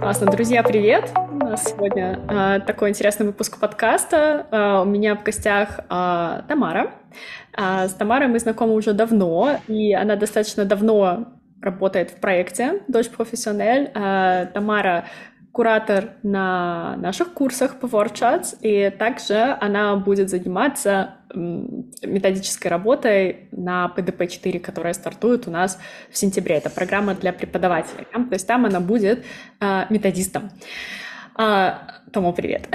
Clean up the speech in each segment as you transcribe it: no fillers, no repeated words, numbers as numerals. Классно, друзья, привет! У нас сегодня такой интересный выпуск подкаста. У меня в гостях Тамара. С Тамарой мы знакомы уже давно, и она достаточно давно работает в проекте Deutsch Professionell. Тамара — куратор на наших курсах по WordChats, и также она будет заниматься методической работой на PDP-4, которая стартует у нас в сентябре. Это программа для преподавателей. То есть там она будет методистом. Тому привет.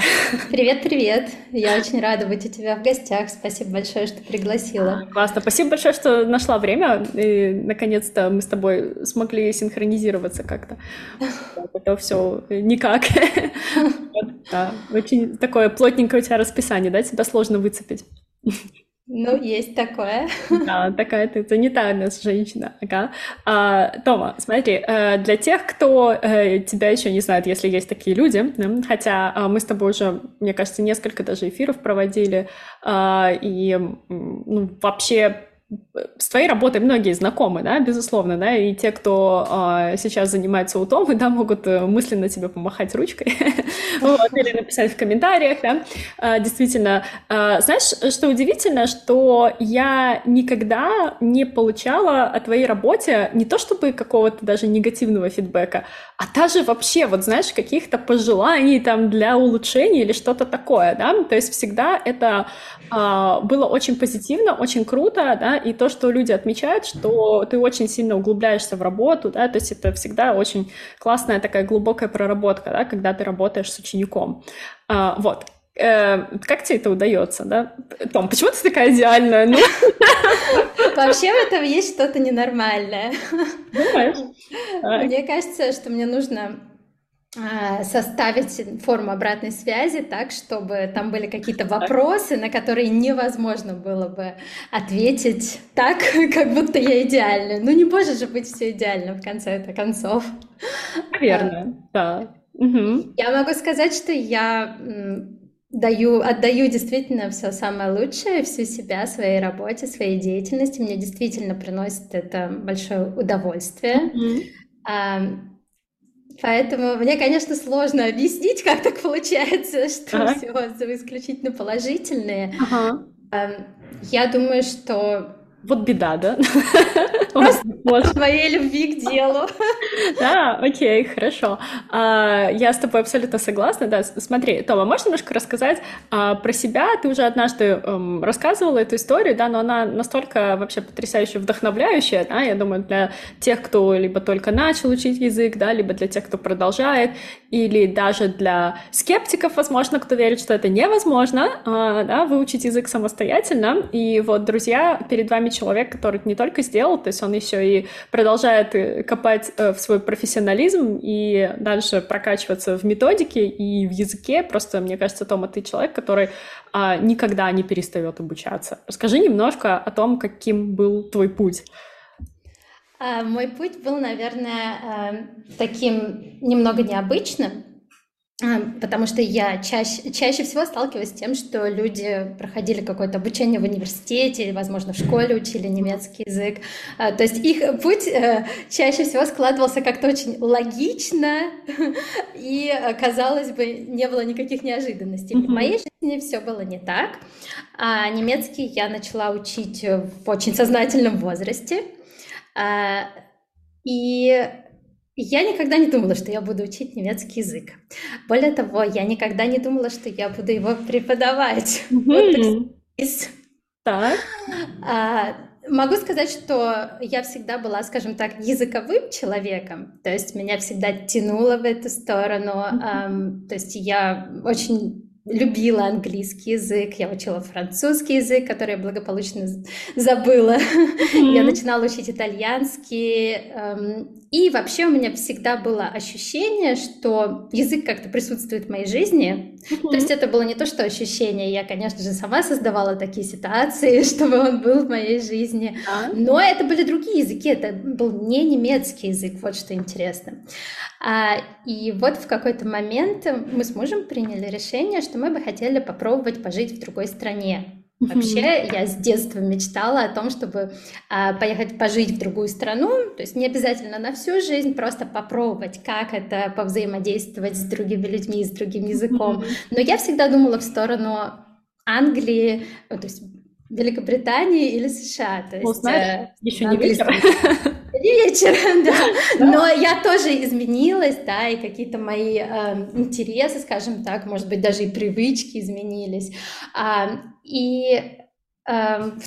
Привет-привет. Я очень рада быть у тебя в гостях. Спасибо большое, что пригласила. Классно. Спасибо большое, что нашла время. И наконец-то мы с тобой смогли синхронизироваться как-то. Это все никак. Очень такое плотненькое у тебя расписание, да? Тебя сложно выцепить. Ну, есть такое. Да, такая ты занятая у нас женщина. Ага. Тома, смотри, для тех, кто тебя еще не знает, если есть такие люди, хотя мы с тобой уже, мне кажется, несколько даже эфиров проводили, и вообще с твоей работой многие знакомы, да, безусловно, да, и те, кто сейчас занимается у Томы, да, могут мысленно тебе помахать ручкой или написать в комментариях, да, действительно. Знаешь, что удивительно, что я никогда не получала о твоей работе не то чтобы какого-то даже негативного фидбэка, а даже вообще, вот знаешь, каких-то пожеланий там для улучшения или что-то такое, да, то есть всегда это было очень позитивно, очень круто, да, и то, что люди отмечают, что ты очень сильно углубляешься в работу, да, то есть это всегда очень классная такая глубокая проработка, да, когда ты работаешь с учеником. Вот. Как тебе это удается, да? Том, почему ты такая идеальная? Ну? Вообще в этом есть что-то ненормальное. Думаешь? Мне кажется, что мне нужно составить форму обратной связи так, чтобы там были какие-то вопросы, на которые невозможно было бы ответить так, как будто я идеальна. Ну не может же быть все идеально в конце-то концов. Наверное, да. Я могу сказать, что я отдаю действительно все самое лучшее, всю себя, своей работе, своей деятельности. Мне действительно приносит это большое удовольствие. Поэтому мне, конечно, сложно объяснить, как так получается, что все отзывы исключительно положительные. Я думаю, что... Вот беда, да? Просто моей любви к делу. Да, окей, хорошо. Я с тобой абсолютно согласна. Да, смотри, Тома, можешь немножко рассказать про себя? Ты уже однажды рассказывала эту историю, да, но она настолько вообще потрясающе вдохновляющая, да, я думаю, для тех, кто либо только начал учить язык, да, либо для тех, кто продолжает, или даже для скептиков, возможно, кто верит, что это невозможно, да, выучить язык самостоятельно. И вот, друзья, перед вами человек, который не только сделал, то есть он еще и продолжает копать в свой профессионализм и дальше прокачиваться в методике и в языке. Просто, мне кажется, Тома, ты человек, который никогда не перестает обучаться. Расскажи немножко о том, каким был твой путь. Мой путь был, наверное, таким немного необычным, потому что я чаще всего сталкивалась с тем, что люди проходили какое-то обучение в университете или, возможно, в школе учили немецкий язык. То есть их путь чаще всего складывался как-то очень логично, и, казалось бы, не было никаких неожиданностей. В моей жизни все было не так. Немецкий я начала учить в очень сознательном возрасте. И я никогда не думала, что я буду учить немецкий язык. Более того, я никогда не думала, что я буду его преподавать. Могу сказать, что я всегда была, скажем так, языковым человеком. То есть меня всегда тянуло в эту сторону. То есть я очень любила английский язык, я учила французский язык, который я благополучно забыла. Я начинала учить итальянский. И вообще у меня всегда было ощущение, что язык как-то присутствует в моей жизни. То есть это было не то, что ощущение. Я, конечно же, сама создавала такие ситуации, чтобы он был в моей жизни. Но это были другие языки, это был не немецкий язык, вот что интересно. И вот в какой-то момент мы с мужем приняли решение, что мы бы хотели попробовать пожить в другой стране. Вообще, я с детства мечтала о том, чтобы поехать пожить в другую страну, то есть не обязательно на всю жизнь, просто попробовать, как это, повзаимодействовать с другими людьми, с другим языком. Но я всегда думала в сторону Англии, то есть Великобритании или США. То есть, еще не вечер. Вечером, да. Но я тоже изменилась, да, и какие-то мои интересы, скажем так, может быть, даже и привычки изменились. В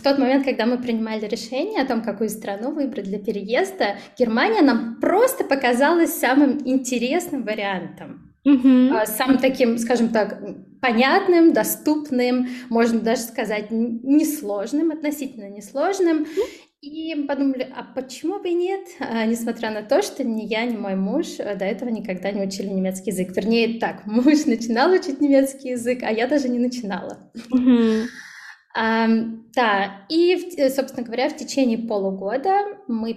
тот момент, когда мы принимали решение о том, какую страну выбрать для переезда, Германия нам просто показалась самым интересным вариантом. Самым таким, скажем так, понятным, доступным, можно даже сказать, несложным, относительно несложным. И мы подумали, а почему бы и нет, несмотря на то, что ни я, ни мой муж до этого никогда не учили немецкий язык. Вернее, так, муж начинал учить немецкий язык, а я даже не начинала. Да, и, собственно говоря, в течение полугода мы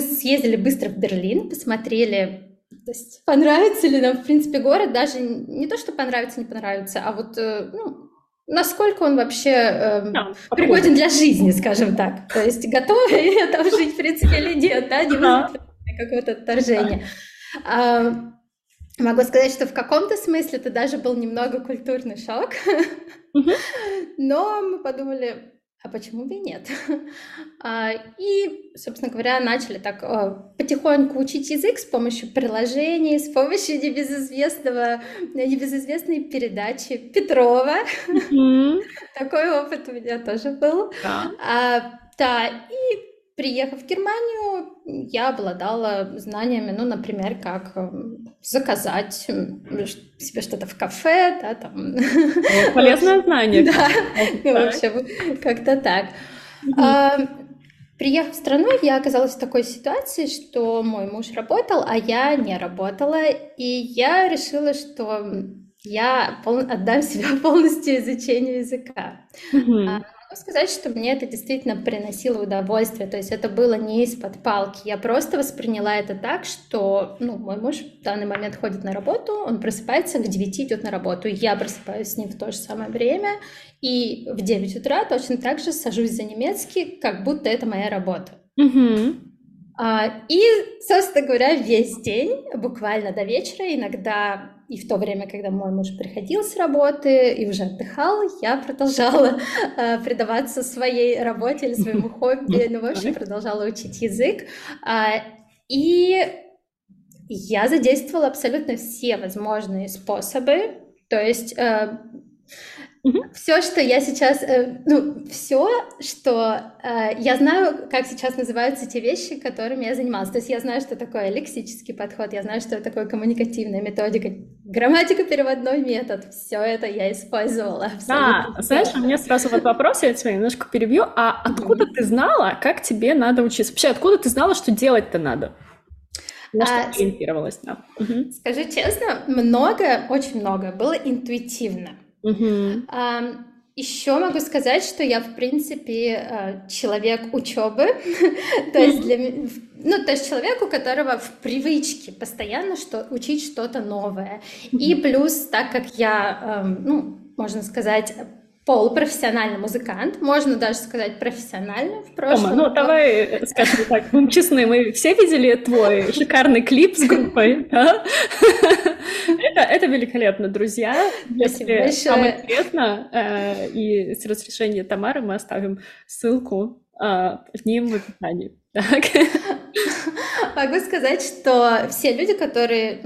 съездили быстро в Берлин, посмотрели... То есть понравится ли нам, в принципе, город, даже не то, что понравится, не понравится, а вот насколько он вообще пригоден для жизни, скажем так. То есть готовы там жить, в принципе, или нет, да, не вызывает какое-то отторжение. Могу сказать, что в каком-то смысле это даже был немного культурный шок, но мы подумали... А почему бы и нет? И, собственно говоря, начали так потихоньку учить язык с помощью приложений, с помощью небезызвестной передачи Петрова. Такой опыт у меня тоже был. Да, и... Приехав в Германию, я обладала знаниями, например, как заказать себе что-то в кафе, да, там. Вот полезное знание. Да, в общем, как-то так. Приехав в страну, я оказалась в такой ситуации, что мой муж работал, а я не работала, и я решила, что я отдам себя полностью изучению языка. Могу сказать, что мне это действительно приносило удовольствие, то есть это было не из-под палки, я просто восприняла это так, что, мой муж в данный момент ходит на работу, он просыпается, к 9 идет на работу, я просыпаюсь с ним в то же самое время, и в 9 утра точно так же сажусь за немецкий, как будто это моя работа. И, собственно говоря, весь день, буквально до вечера, иногда... И в то время, когда мой муж приходил с работы и уже отдыхал, я продолжала предаваться своей работе или своему хобби, в общем, продолжала учить язык. И я задействовала абсолютно все возможные способы, то есть... Все, что я сейчас, все, что я знаю, как сейчас называются те вещи, которыми я занималась. То есть я знаю, что такое лексический подход, я знаю, что такое коммуникативная методика, грамматика, переводной метод. Все это я использовала. Да, знаешь, у меня сразу вот вопрос, я тебя немножко перебью. А откуда ты знала, как тебе надо учиться? Вообще, откуда ты знала, что делать-то надо? Да. Скажу честно, очень много было интуитивно. Еще могу сказать, что я, в принципе, человек учебы, то есть человек, у которого в привычке постоянно учить что-то новое. И плюс, так как я, можно сказать, полупрофессиональный музыкант, можно даже сказать профессионально в прошлом. Тома, давай скажем так, будем честны, мы все видели твой шикарный клип с группой, да? Это великолепно, друзья. Если вам интересно, и с разрешения Тамары мы оставим ссылку в нем в описании. Могу сказать, что все люди, которые...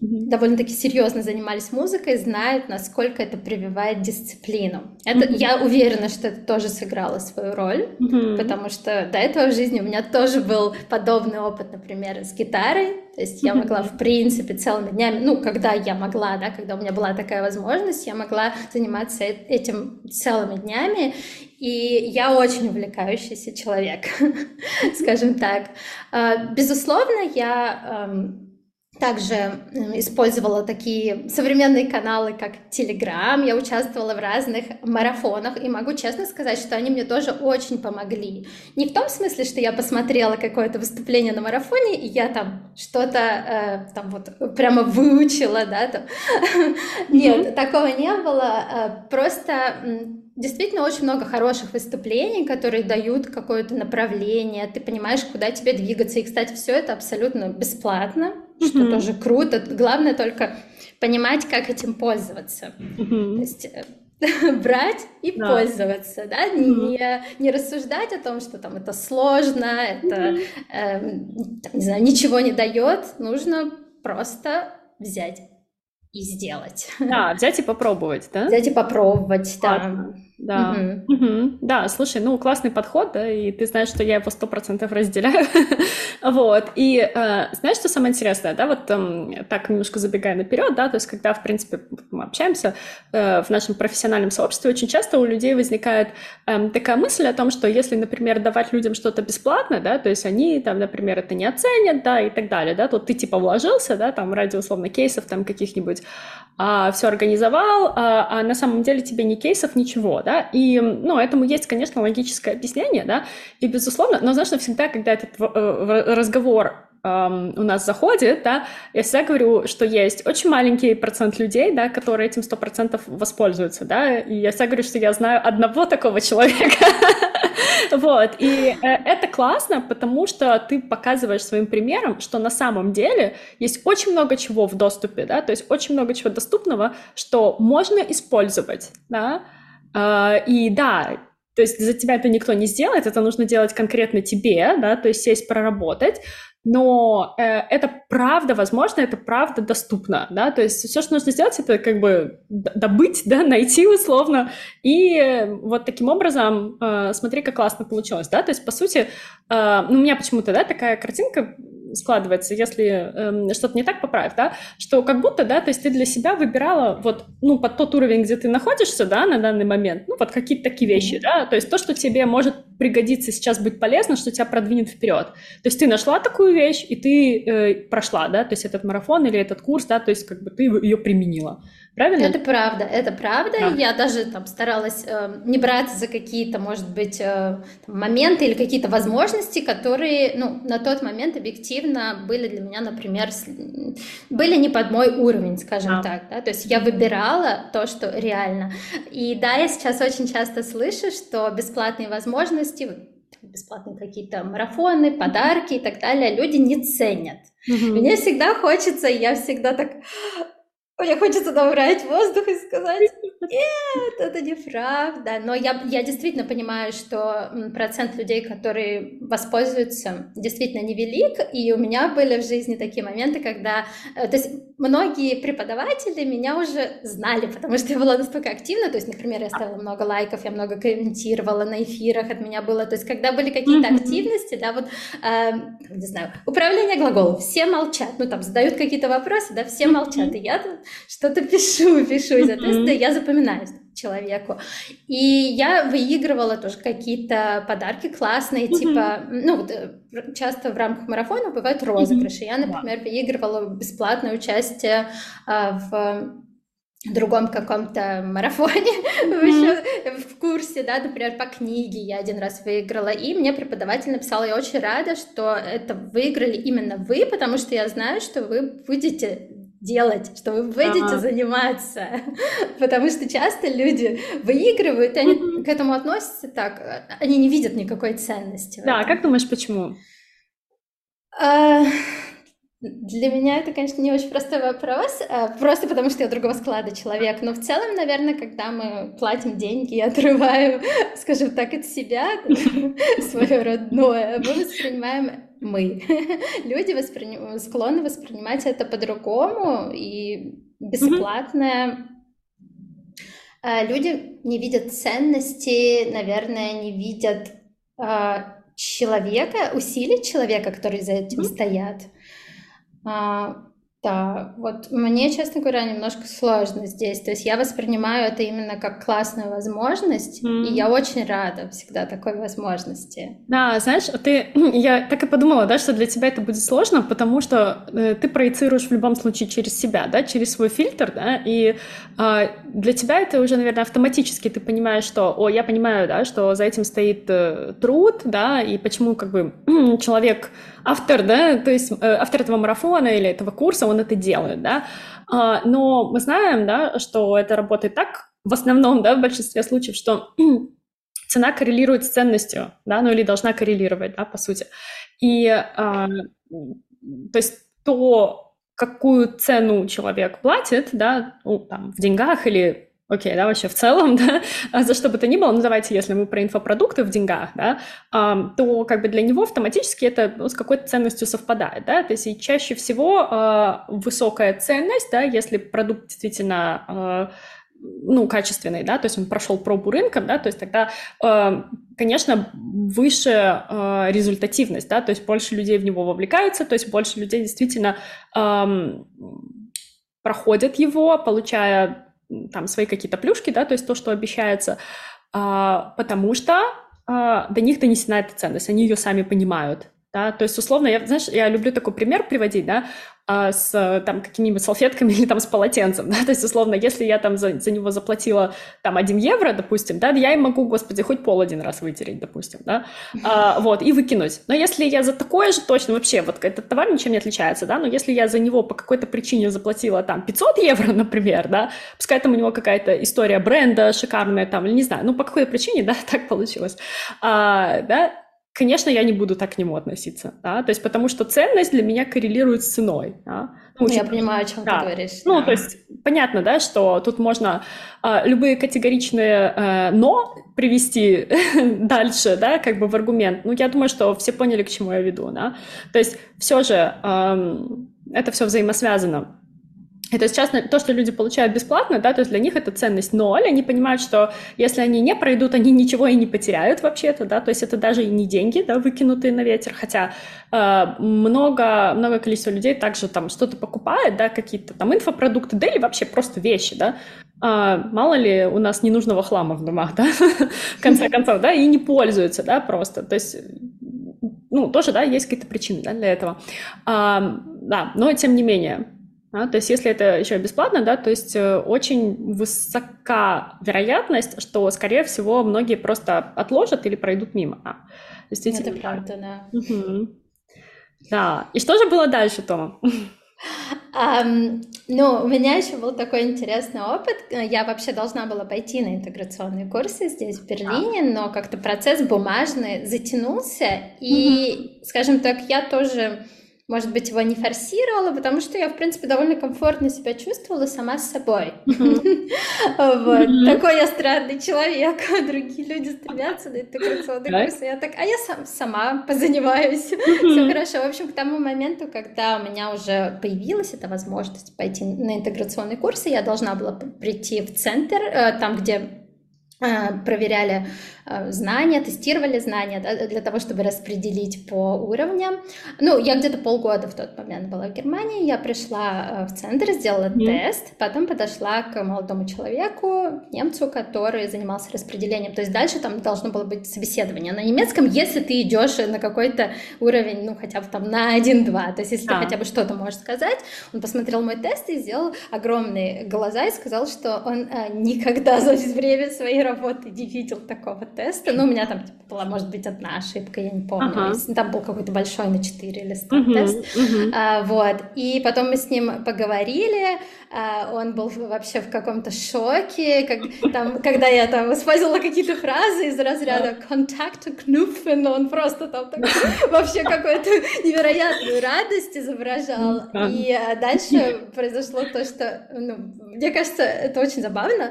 довольно-таки серьезно занимались музыкой, знают, насколько это прививает дисциплину. Я уверена, что это тоже сыграло свою роль, потому что до этого в жизни у меня тоже был подобный опыт, например, с гитарой. То есть я могла, в принципе, целыми днями, когда у меня была такая возможность, я могла заниматься этим целыми днями, и я очень увлекающийся человек, скажем так. Безусловно, я... Также использовала такие современные каналы, как Телеграм, я участвовала в разных марафонах, и могу честно сказать, что они мне тоже очень помогли. Не в том смысле, что я посмотрела какое-то выступление на марафоне, и я там что-то прямо выучила, да, там. Нет, такого не было, просто... Действительно, очень много хороших выступлений, которые дают какое-то направление, ты понимаешь, куда тебе двигаться. И, кстати, все это абсолютно бесплатно, что тоже круто. Главное только понимать, как этим пользоваться. То есть брать и пользоваться, да? Не рассуждать о том, что там это сложно, это не знаю, ничего не дает. Нужно просто взять и сделать. Да, взять и попробовать, да? Взять и попробовать, да. Да. Да, слушай, ну, классный подход, да, и ты знаешь, что я его 100% разделяю, вот, и знаешь, что самое интересное, да, вот так немножко забегая наперед, да, то есть когда, в принципе, мы общаемся в нашем профессиональном сообществе, очень часто у людей возникает такая мысль о том, что если, например, давать людям что-то бесплатно, да, то есть они, там, например, это не оценят, да, и так далее, да, то ты, типа, вложился, да, там, ради, условно, кейсов, там, каких-нибудь, все организовал, а на самом деле тебе ни кейсов, ничего, да, и, ну, этому есть, конечно, логическое объяснение, да, и, безусловно, но, знаешь, всегда, когда этот разговор у нас заходит, да, я всегда говорю, что есть очень маленький процент людей, да, которые этим 100% воспользуются, да, и я всегда говорю, что я знаю одного такого человека, вот, и это классно, потому что ты показываешь своим примером, что на самом деле есть очень много чего в доступе, да, то есть очень много чего доступного, что можно использовать, да, и да, то есть за тебя это никто не сделает, это нужно делать конкретно тебе, да, то есть сесть, проработать, но это правда возможно, это правда доступно, да, то есть все, что нужно сделать, это как бы добыть, да, найти условно, и вот таким образом, смотри, как классно получилось, да, то есть по сути, ну, у меня почему-то, да, такая картинка складывается, если что-то не так, поправь, да, что как будто, да, то есть ты для себя выбирала вот, ну, под тот уровень, где ты находишься, да, на данный момент, ну, вот какие-то такие вещи, да, то есть то, что тебе может пригодиться сейчас быть полезно, что тебя продвинет вперед, то есть ты нашла такую вещь, и ты прошла, да, то есть этот марафон или этот курс, да, то есть как бы ты ее применила. Правильно? Это правда, да. Я даже там старалась не браться за какие-то, может быть, моменты или какие-то возможности, которые, ну, на тот момент объективно были для меня, например, были не под мой уровень, скажем так, да, то есть я выбирала то, что реально, и да, я сейчас очень часто слышу, что бесплатные возможности, бесплатные какие-то марафоны, подарки и так далее, люди не ценят, мне всегда хочется, я всегда так... Мне хочется набрать воздух и сказать, нет, это неправда. Но я действительно понимаю, что процент людей, которые воспользуются, действительно невелик. И у меня были в жизни такие моменты, когда... То есть многие преподаватели меня уже знали, потому что я была настолько активна. То есть, например, я ставила много лайков, я много комментировала на эфирах, от меня было... То есть когда были какие-то активности, да, вот, не знаю, управление глаголом, все молчат. Ну, там, задают какие-то вопросы, да, все молчат. И я что-то пишу, и, соответственно, я запоминаюсь человеку. И я выигрывала тоже какие-то подарки классные, типа, ну, часто в рамках марафона бывают розыгрыши. Я, например, выигрывала бесплатное участие в другом каком-то марафоне, в курсе, да, например, по книге я один раз выиграла, и мне преподаватель написал, я очень рада, что это выиграли именно вы, потому что я знаю, что вы будете делать, что вы будете заниматься, потому что часто люди выигрывают, и они к этому относятся так, они не видят никакой ценности. Да, как думаешь, почему? Для меня это, конечно, не очень простой вопрос, просто потому что я другого склада человек, но в целом, наверное, когда мы платим деньги и отрываем, скажем так, от себя, свое родное, мы воспринимаем, люди склонны воспринимать это по-другому, и бесплатное... Люди не видят ценности, наверное, не видят человека, усилий человека, которые за этим стоят. Да, вот мне, честно говоря, немножко сложно здесь, то есть я воспринимаю это именно как классную возможность, и я очень рада всегда такой возможности. Да, знаешь, я так и подумала, да, что для тебя это будет сложно, потому что ты проецируешь в любом случае через себя, да, через свой фильтр, да, и для тебя это уже, наверное, автоматически ты понимаешь, что, я понимаю, да, что за этим стоит труд, да, и почему, как бы, человек... автор, да, то есть автор этого марафона или этого курса, он это делает, да, но мы знаем, да, что это работает так, в основном, да, в большинстве случаев, что цена коррелирует с ценностью, да, ну или должна коррелировать, да, по сути. И то есть то, какую цену человек платит, да, ну, там, в деньгах или, окей, да, вообще в целом, да, за что бы то ни было, ну давайте, если мы про инфопродукты в деньгах, да, то как бы для него автоматически это, ну, с какой-то ценностью совпадает, да, то есть и чаще всего высокая ценность, да, если продукт действительно ну, качественный, да, то есть он прошел пробу рынка, да, то есть тогда, конечно, выше результативность, да, то есть больше людей в него вовлекаются, то есть больше людей действительно проходят его, получая там свои какие-то плюшки, да, то есть то, что обещается, потому что до них донесена эта ценность, они ее сами понимают. Да, то есть, условно, я, знаешь, я люблю такой пример приводить, да, с там какими-нибудь салфетками или там с полотенцем, да, то есть, условно, если я там за него заплатила там 1 евро, допустим, да, я и могу, господи, хоть пол один раз вытереть, допустим, да, вот, и выкинуть. Но если я за такое же точно, вообще, вот этот товар ничем не отличается, да, но если я за него по какой-то причине заплатила там 500 евро, например, да, пускай там у него какая-то история бренда шикарная там, или не знаю, ну, по какой-то причине, да, так получилось, да, конечно, я не буду так к нему относиться, да, то есть потому что ценность для меня коррелирует с ценой, да? Ну, я понимаю, о чем да. ты говоришь. Ну, да. то есть понятно, да, что тут можно любые категоричные «но» привести дальше, да, как бы в аргумент. Ну, я думаю, что все поняли, к чему я веду, да, то есть все же это все взаимосвязано. Это сейчас то, что люди получают бесплатно, да, то есть для них это ценность ноль, они понимают, что если они не пройдут, они ничего и не потеряют вообще-то, да, то есть это даже и не деньги, да, выкинутые на ветер, хотя много количество людей также там что-то покупает, да, какие-то там инфопродукты, да, или вообще просто вещи, да, мало ли у нас ненужного хлама в домах, да, в конце концов, да, и не пользуются, да, просто, то есть... Ну, тоже, да, есть какие-то причины, да, для этого, да, но тем не менее... А, то есть если это еще бесплатно, да, то есть очень высока вероятность, что, скорее всего, многие просто отложат или пройдут мимо. Действительно. Это правда, да. Угу. Да. И что же было дальше, Тома? Ну, у меня еще был такой интересный опыт. Я вообще должна была пойти на интеграционные курсы здесь, в Берлине, но как-то процесс бумажный затянулся. И, скажем так, я тоже... Может быть, его не форсировала, потому что я, в принципе, довольно комфортно себя чувствовала сама с собой. Такой я странный человек, другие люди стремятся на интеграционные курсы, я так, а я сама позанимаюсь, все хорошо. В общем, к тому моменту, когда у меня уже появилась эта возможность пойти на интеграционные курсы, я должна была прийти в центр, там, где... проверяли знания, тестировали знания, да, для того, чтобы распределить по уровням. Ну, я где-то полгода в тот момент была в Германии, я пришла в центр, сделала тест, потом подошла к молодому человеку, немцу, который занимался распределением. То есть дальше там должно было быть собеседование на немецком, если ты идешь на какой-то уровень, ну, хотя бы там на 1-2, то есть если ты хотя бы что-то можешь сказать. Он посмотрел мой тест и сделал огромные глаза и сказал, что он никогда за время своей работы не видел такого теста. Ну, у меня там типа, была, может быть, одна ошибка, я не помню. Ага. Там был какой-то большой на 4 листа тест. Вот. И потом мы с ним поговорили. Он был вообще в каком-то шоке, как, там, когда я там использовала какие-то фразы из разряда «контакт knüpfen», он просто там такой, вообще какую-то невероятную радость изображал. И дальше произошло то, что... Ну, мне кажется, это очень забавно.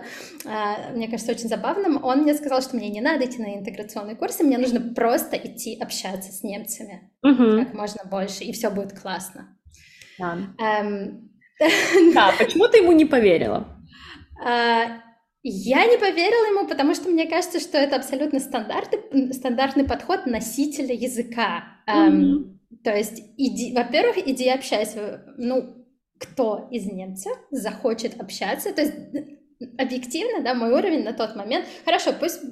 Мне кажется, очень забавным. Он мне сказал, что мне не надо идти на интеграционные курсы, мне нужно просто идти общаться с немцами как можно больше, и все будет классно. Да, почему ты ему не поверила? Я не поверила ему, потому что мне кажется, что это абсолютно стандартный подход носителя языка. То есть, во-первых, иди общайся. Ну, кто из немцев захочет общаться? То есть, объективно, да, мой уровень на тот момент, хорошо, пусть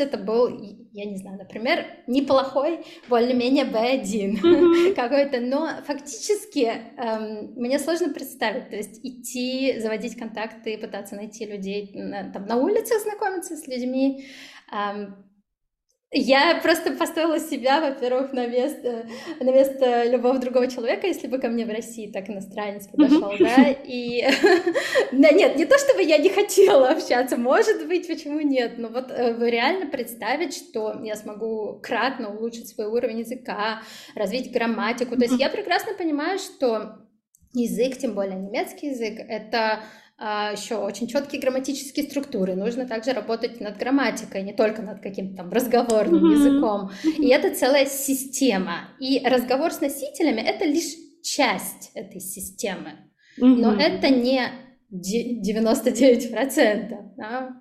это был, я не знаю, например, неплохой, более-менее B1 какой-то, но фактически мне сложно представить, то есть идти, заводить контакты, пытаться найти людей, там, на улицах знакомиться с людьми, Я просто поставила себя, во-первых, на место любого другого человека, если бы ко мне в России так иностранец подошел, да, и... Нет, не то чтобы я не хотела общаться, может быть, почему нет, но вот реально представить, что я смогу кратно улучшить свой уровень языка, развить грамматику, то есть я прекрасно понимаю, что язык, тем более немецкий язык, это... еще очень четкие грамматические структуры, нужно также работать над грамматикой, не только над каким-то там разговорным языком, и это целая система, и разговор с носителями — это лишь часть этой системы, но это не 99%, да?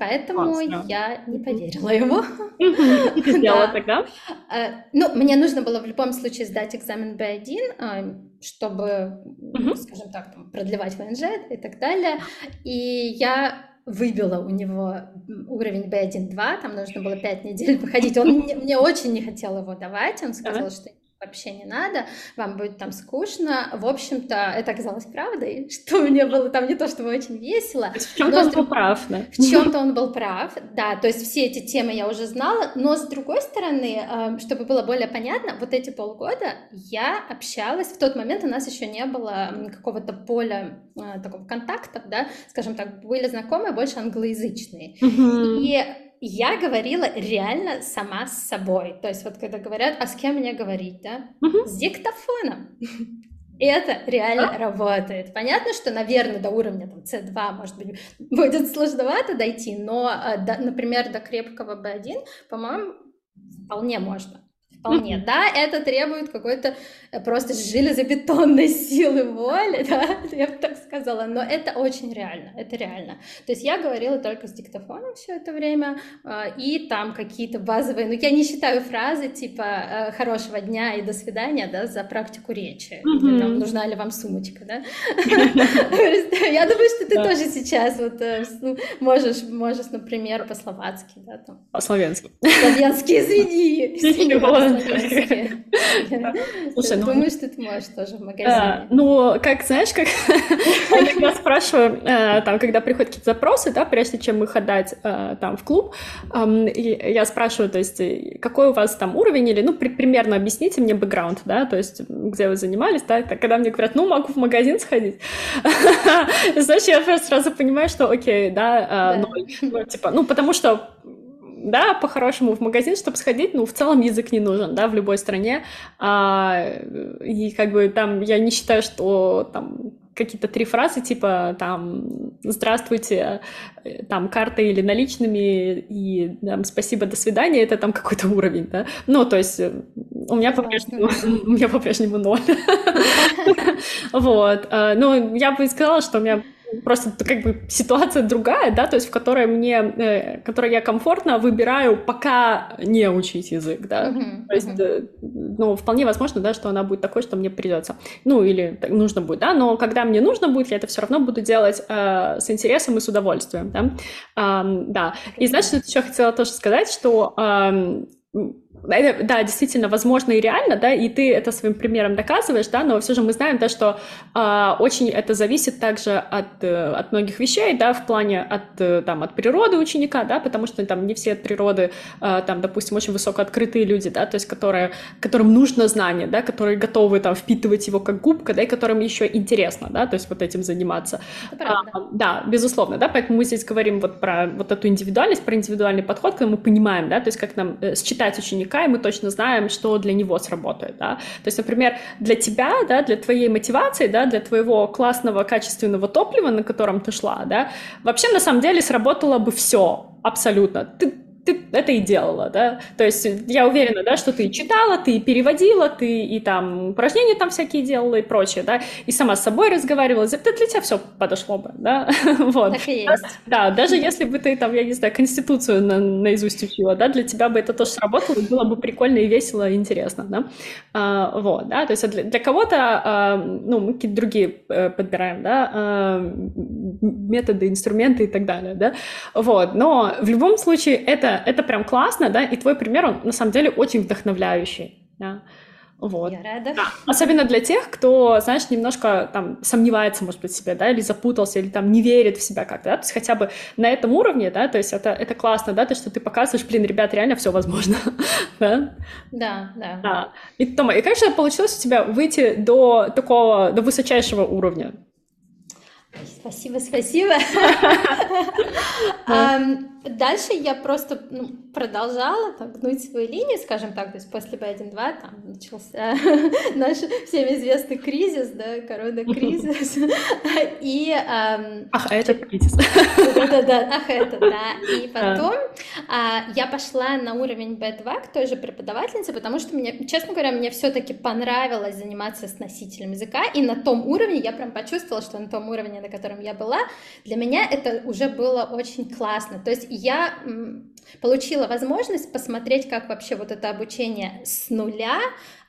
Поэтому я не поверила ему. Ты сделала тогда? Ну, мне нужно было в любом случае сдать экзамен B1, чтобы, скажем так, там, продлевать ВНЖ и так далее, и я выбила у него уровень B1-2, там нужно было 5 недель походить, он мне очень не хотел его давать, он сказал, что вообще не надо, вам будет там скучно. В общем-то, это оказалось правдой, что мне было там не то чтобы очень весело. В чем-то он был прав, да? В чем-то он был прав, да, то есть все эти темы я уже знала, но с другой стороны, чтобы было более понятно, вот эти полгода я общалась, в тот момент у нас еще не было какого-то поля такого контактов, да, скажем так, были знакомые больше англоязычные, и я говорила реально сама с собой. То есть вот когда говорят, а с кем мне говорить, да? С диктофоном. Это реально работает. Понятно, что, наверное, до уровня там, C2, может быть, будет сложновато дойти, но, например, до крепкого B1, по-моему, вполне можно. Вполне, да, это требует какой-то просто железобетонной силы воли, да, я бы так сказала, но это очень реально, это реально. То есть я говорила только с диктофоном все это время, и там какие-то базовые, ну, я не считаю фразы типа «хорошего дня» и «до свидания», да, за практику речи, там, нужна ли вам сумочка, да. Я думаю, что ты тоже сейчас вот можешь, например, по-словацки, да, там. По-словенски. По-словенски, извини. Слушай, думаю, что ты можешь тоже в магазине. Ну, как, знаешь, как я когда спрашиваю, там, когда приходят какие-то запросы, да, прежде чем их отдать там в клуб, я спрашиваю, то есть, какой у вас там уровень, или, ну, примерно объясните мне бэкграунд, да, то есть, где вы занимались, да, когда мне говорят, ну, могу в магазин сходить, знаешь, я сразу понимаю, что окей, да, ну, типа, ну, потому что да, по-хорошему в магазин, чтобы сходить, ну, в целом язык не нужен, да, в любой стране, и как бы там я не считаю, что там какие-то три фразы, типа там «здравствуйте», там «картой» или «наличными» и там «спасибо, до свидания», это там какой-то уровень, да, ну, то есть у меня по-прежнему ноль, вот, ну, я бы сказала, что у меня просто как бы ситуация другая, да, то есть в которой которой я комфортно выбираю пока не учить язык, да, то есть, ну, вполне возможно, да, что она будет такой, что мне придется, ну, или нужно будет, да, но когда мне нужно будет, я это все равно буду делать с интересом и с удовольствием, да, да, и знаешь, что еще хотела тоже сказать, что... Да, действительно, возможно и реально, да, и ты это своим примером доказываешь, да, но все же мы знаем, да, что очень это зависит также от многих вещей, да, в плане от природы ученика, да, потому что там не все от природы, там, допустим, очень высокооткрытые люди, да, то есть которым нужно знание, да, которые готовы там впитывать его как губка, да, и которым еще интересно, да, то есть вот этим заниматься. Да, безусловно, да, поэтому мы здесь говорим вот про вот эту индивидуальность, про индивидуальный подход, когда мы понимаем, да, то есть как нам считать ученика, и мы точно знаем, что для него сработает, да, то есть, например, для тебя, да, для твоей мотивации, да, для твоего классного, качественного топлива, на котором ты шла, да, вообще, на самом деле, сработало бы все, абсолютно, ты это и делала, да, то есть я уверена, да, что ты читала, ты переводила, ты и там упражнения там всякие делала и прочее, да, и сама с собой разговаривала, это для тебя все подошло бы, да, вот. Так и есть. Да, даже если бы ты там, я не знаю, Конституцию наизусть учила, да, для тебя бы это тоже сработало, было бы прикольно и весело, и интересно, да, вот, да, то есть для кого-то, ну, мы какие-то другие подбираем, да, методы, инструменты и так далее, да, вот, но в любом случае это прям классно, да, и твой пример, он на самом деле очень вдохновляющий, да, Вот. Я рада. Да. Особенно для тех, кто, знаешь, немножко там сомневается, может быть, в себе, да, или запутался, или там не верит в себя как-то, да, то есть хотя бы на этом уровне, да, то есть это классно, да, то, что ты показываешь, блин, ребят, реально все возможно, да? Да, да. Да. И как же получилось у тебя выйти до такого, до высочайшего уровня? Спасибо, спасибо. Дальше я просто продолжала гнуть свою линию, скажем так, то есть после B1-2 там начался наш всем известный кризис, да, коронакризис. И... Ах, это кризис. Да-да-да, ах, это, да. И потом я пошла на уровень B2 к той же преподавательнице, потому что, мне, честно говоря, мне все-таки понравилось заниматься с носителем языка, и на том уровне я прям почувствовала, что на том уровне, на котором я была, для меня это уже было очень классно. То есть я получила возможность посмотреть, как вообще вот это обучение с нуля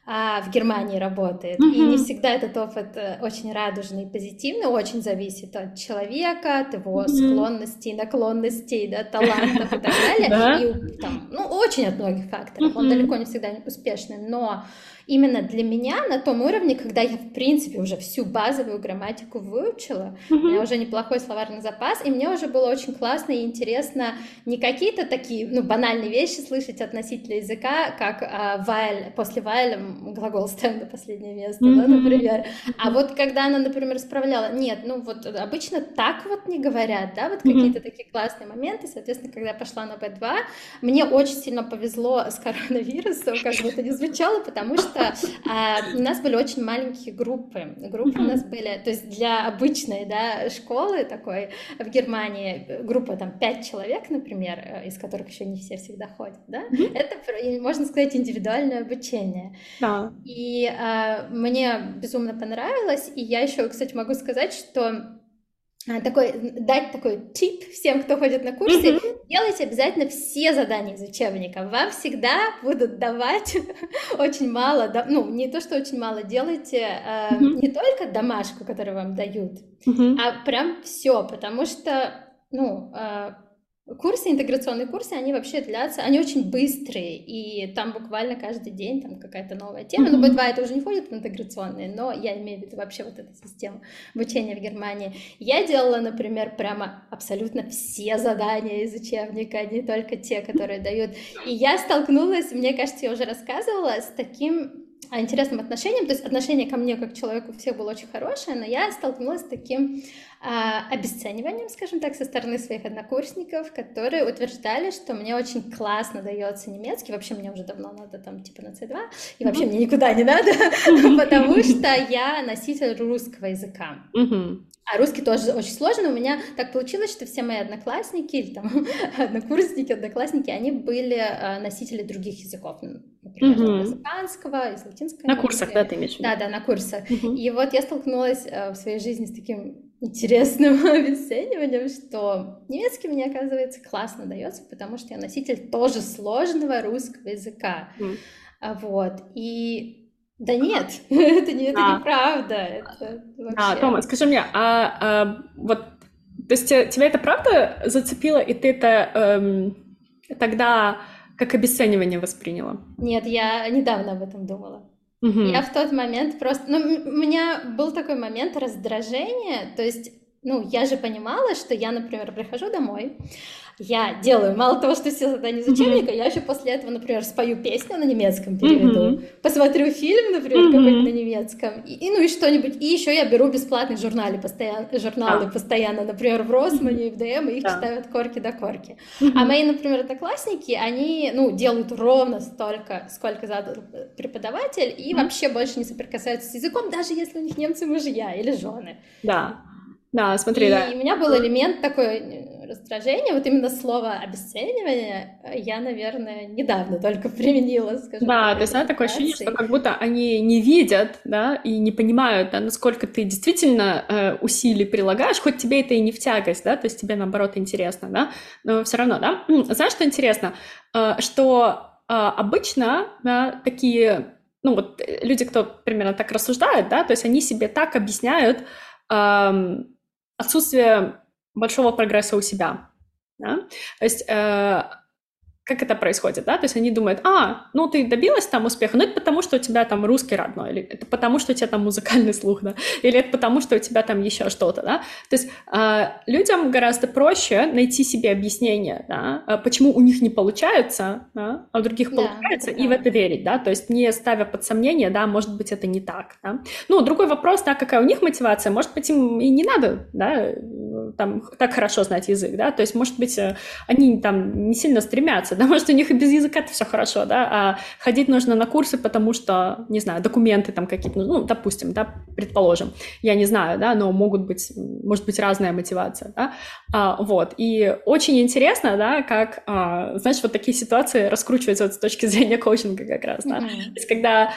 в Германии работает. И не всегда этот опыт очень радужный и позитивный, очень зависит от человека, от его склонностей, наклонностей, да, талантов и так далее. И там, ну, очень от многих факторов. Он далеко не всегда успешный, но... Именно для меня на том уровне, когда я, в принципе, уже всю базовую грамматику выучила, у меня уже неплохой словарный запас, и мне уже было очень классно и интересно не какие-то такие, ну, банальные вещи слышать от носителя языка, как «weil», после «weil» глагол ставим на последнее место, да, например. А вот когда она, например, справляла, нет, ну, вот обычно так вот не говорят, да, вот какие-то такие классные моменты, соответственно, когда я пошла на B2, мне очень сильно повезло с коронавирусом, как бы это ни звучало, потому что у нас были очень маленькие группы. Группы у нас были, то есть для обычной, да, школы такой в Германии группа там 5 человек, например, из которых еще не все всегда ходят, да? Это, можно сказать, индивидуальное обучение. Да. И мне безумно понравилось, и я еще, кстати, могу сказать, что дать такой тип всем, кто ходит на курсы, делайте обязательно все задания из учебника. Вам всегда будут давать очень мало, ну, не то, что очень мало, делайте не только домашку, которую вам дают, а прям все, потому что, ну... Курсы, интеграционные курсы, они вообще длятся, они очень быстрые, и там буквально каждый день там какая-то новая тема, ну, B2 это уже не входит в интеграционные, но я имею в виду вообще вот эту систему обучения в Германии. Я делала, например, прямо абсолютно все задания из учебника, не только те, которые дают, и я столкнулась, мне кажется, я уже рассказывала, с таким... интересным отношением, то есть отношение ко мне как к человеку у всех было очень хорошее, но я столкнулась с таким обесцениванием, скажем так, со стороны своих однокурсников, которые утверждали, что мне очень классно дается немецкий, вообще мне уже давно надо там типа на C2, и вообще мне никуда не надо, потому что я носитель русского языка. А русский тоже очень сложно. У меня так получилось, что все мои одноклассники или там однокурсники, одноклассники, они были носители других языков, например, из испанского, из латинского. На курсах, да, ты имеешь в виду? Да, да, на курсах. И вот я столкнулась в своей жизни с таким интересным обесцениванием, что немецкий мне, оказывается, классно дается, потому что я носитель тоже сложного русского языка. Вот. И да нет, это неправда. Это вообще... Тома, скажи мне, вот, то есть тебя это правда зацепило, и ты это тогда как обесценивание восприняла? Нет, я недавно об этом думала. Я в тот момент просто... Ну, у меня был такой момент раздражения, то есть, ну, я же понимала, что я, например, прихожу домой, я делаю мало того, что все задания из учебника, я еще после этого, например, спою песню на немецком, переведу, посмотрю фильм, например, какой-то на немецком, и, ну и что-нибудь, и еще я беру бесплатные журналы постоянно, например, в Росмэне и в ДМ, и их читаю от корки до корки. А мои, например, одноклассники, они, ну, делают ровно столько, сколько задал преподаватель, и вообще больше не соприкасаются с языком, даже если у них немцы мужья или жены. Да, смотри, и у меня был элемент такой... раздражение, вот именно слово обесценивание я, наверное, недавно только применила, скажем так. Да, то есть такое ощущение, что как будто они не видят, да, и не понимают, да, насколько ты действительно усилий прилагаешь, хоть тебе это и не в тягость, да, то есть тебе, наоборот, интересно, да, но все равно, да. Знаешь, что интересно? Что обычно, да, такие, ну, вот люди, кто примерно так рассуждают, да, то есть они себе так объясняют отсутствие большого прогресса у себя, да? То есть как это происходит, да, то есть они думают, ну ты добилась там успеха, но это потому, что у тебя там русский родной, или это потому, что у тебя там музыкальный слух, да, или это потому, что у тебя там еще что-то, да, то есть людям гораздо проще найти себе объяснение, да, почему у них не получается, да, а у других получается, и в это верить, да, то есть не ставя под сомнение, да, может быть, это не так, да. Ну, другой вопрос, да, какая у них мотивация, может быть, им и не надо, да, там, так хорошо знать язык, да, то есть, может быть, они там не сильно стремятся, да, может, у них и без языка-то все хорошо, да, а ходить нужно на курсы, потому что, не знаю, документы там какие-то, ну, допустим, да, предположим, я не знаю, да, но может быть разная мотивация, да, вот, и очень интересно, да, как, знаешь, вот такие ситуации раскручиваются вот с точки зрения коучинга как раз, да, то есть, когда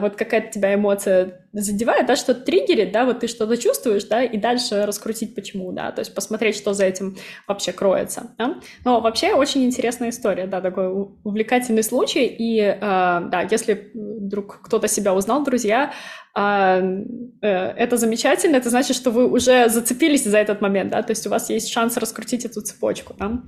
вот какая-то тебя эмоция задевает, да, что-то триггерит, да, вот ты что-то чувствуешь, да, и дальше раскрутить почему, да, то есть посмотреть, что за этим вообще кроется, да? Но вообще очень интересная история, да, такой увлекательный случай, и, да, если вдруг кто-то себя узнал, друзья, это замечательно, это значит, что вы уже зацепились за этот момент, да, то есть у вас есть шанс раскрутить эту цепочку, да?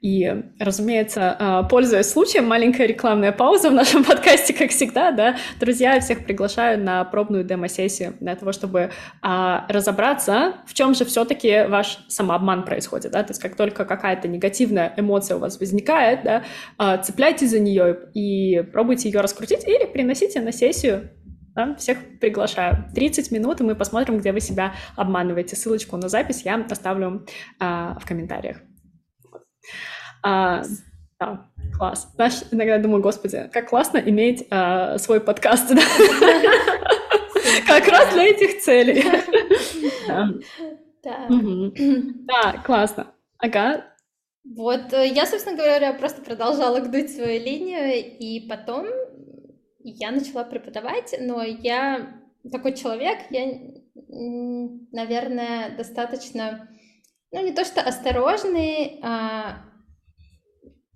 И, разумеется, пользуясь случаем, маленькая рекламная пауза в нашем подкасте, как всегда, да, друзья, всех приглашаю на пробную демо-сессию для того, чтобы разобраться, в чем же все-таки ваш самообман происходит, да, то есть как только какая-то негативная эмоция у вас возникает, да, цепляйтесь за нее и пробуйте ее раскрутить или приносите на сессию. Да, всех приглашаю. 30 минут, и мы посмотрим, где вы себя обманываете. Ссылочку на запись я оставлю в комментариях. Да, класс. Знаешь, иногда думаю, господи, как классно иметь свой подкаст. Как раз для этих целей. Да, классно. Ага. Вот, я, собственно говоря, просто продолжала гнуть свою линию, и потом я начала преподавать, но я такой человек, я, наверное, достаточно, ну, не то что осторожный,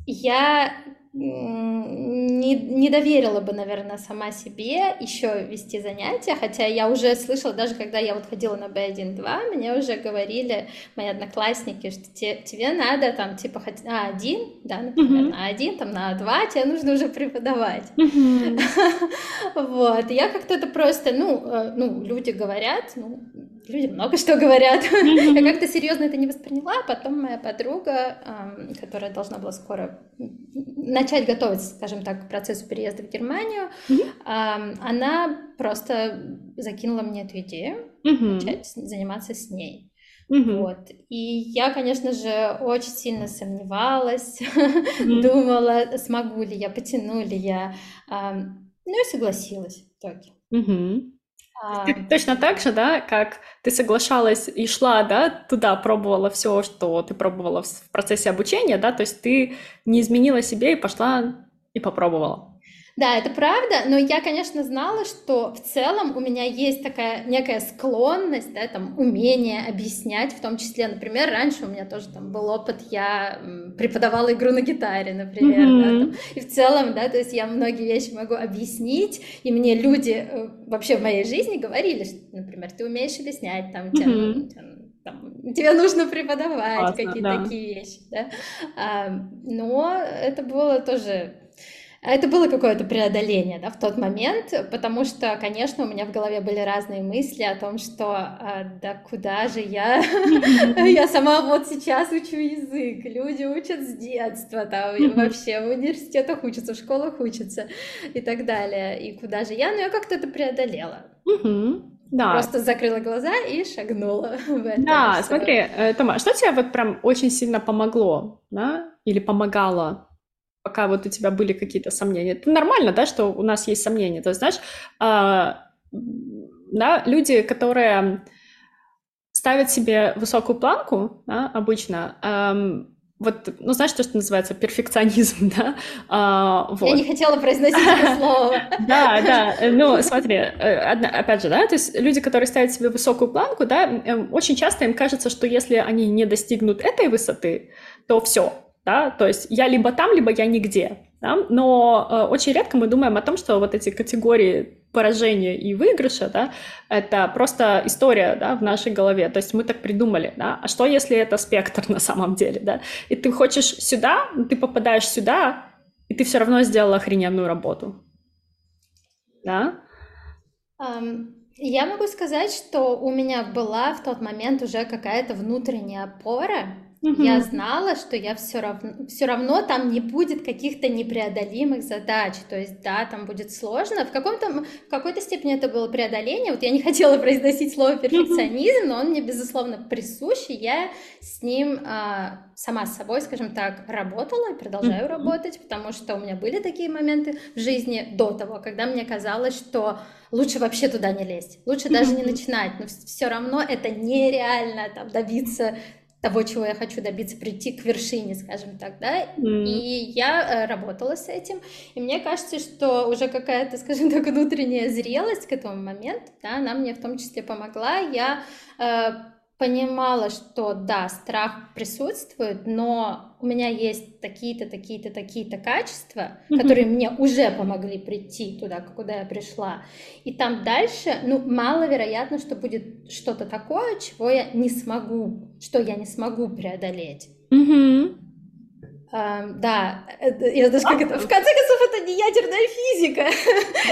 я не доверила бы, наверное, сама себе еще вести занятия, хотя я уже слышала, даже когда я вот ходила на B1-2, мне уже говорили мои одноклассники, что тебе надо там типа на А1, да, например, на А1, там на А2 тебе нужно уже преподавать. Вот, я как-то это просто, ну, люди говорят, ну, люди много что говорят. Я как-то серьезно это не восприняла. Потом моя подруга, которая должна была скоро начать готовиться, скажем так, к процессу переезда в Германию, она просто закинула мне эту идею начать заниматься с ней. Вот. И я, конечно же, очень сильно сомневалась, думала, смогу ли я, потяну ли я. Ну и согласилась в итоге. Точно так же, да, как ты соглашалась и шла, да, туда, пробовала все, что ты пробовала в процессе обучения, да, то есть ты не изменила себе и пошла и попробовала. Да, это правда, но я, конечно, знала, что в целом у меня есть такая некая склонность, да, там, умение объяснять, в том числе, например, раньше у меня тоже там был опыт, я преподавала игру на гитаре, например, да, там, и в целом, да, то есть я многие вещи могу объяснить, и мне люди вообще в моей жизни говорили, что, например, ты умеешь объяснять, там, тебе нужно преподавать какие-то такие вещи, да, но это было тоже... Это было какое-то преодоление, да, в тот момент, потому что, конечно, у меня в голове были разные мысли о том, что да куда же я сама вот сейчас учу язык, люди учат с детства, там, вообще в университетах учатся, в школах учатся и так далее, и куда же я, но я как-то это преодолела. Да. Просто закрыла глаза и шагнула в это. Да, все. Смотри, Тома, что тебе вот прям очень сильно помогло, да, или помогало? Пока вот у тебя были какие-то сомнения. Это нормально, да, что у нас есть сомнения. То есть, знаешь, да, люди, которые ставят себе высокую планку, да, обычно, вот, ну, знаешь, то, что называется перфекционизм, да? Вот. Я не хотела произносить это слово. Да, да, ну, смотри, опять же, да, то есть люди, которые ставят себе высокую планку, да, очень часто им кажется, что если они не достигнут этой высоты, то все. Да, то есть я либо там, либо я нигде, да? Но очень редко мы думаем о том, что вот эти категории поражения и выигрыша, да, это просто история, да, в нашей голове. То есть мы так придумали, да, а что если это спектр на самом деле, да? И ты хочешь сюда, ты попадаешь сюда, и ты все равно сделала охрененную работу, да? Я могу сказать, что у меня была в тот момент уже какая-то внутренняя опора. Я знала, что я все равно там не будет каких-то непреодолимых задач, то есть, да, там будет сложно, в какой-то степени это было преодоление, вот я не хотела произносить слово перфекционизм, но он мне, безусловно, присущ, и я с ним сама с собой, скажем так, работала и продолжаю работать, потому что у меня были такие моменты в жизни до того, когда мне казалось, что лучше вообще туда не лезть, лучше даже не начинать, но все равно это нереально там добиться того, чего я хочу добиться, прийти к вершине, скажем так, да, и я работала с этим, и мне кажется, что уже какая-то, скажем так, внутренняя зрелость к этому моменту, да, она мне в том числе помогла, я понимала, что, да, страх присутствует, но у меня есть такие-то качества, которые мне уже помогли прийти туда, куда я пришла, и там дальше, ну, маловероятно, что будет что-то такое, чего я не смогу, преодолеть. Да, это же как это, в конце концов, это не ядерная физика.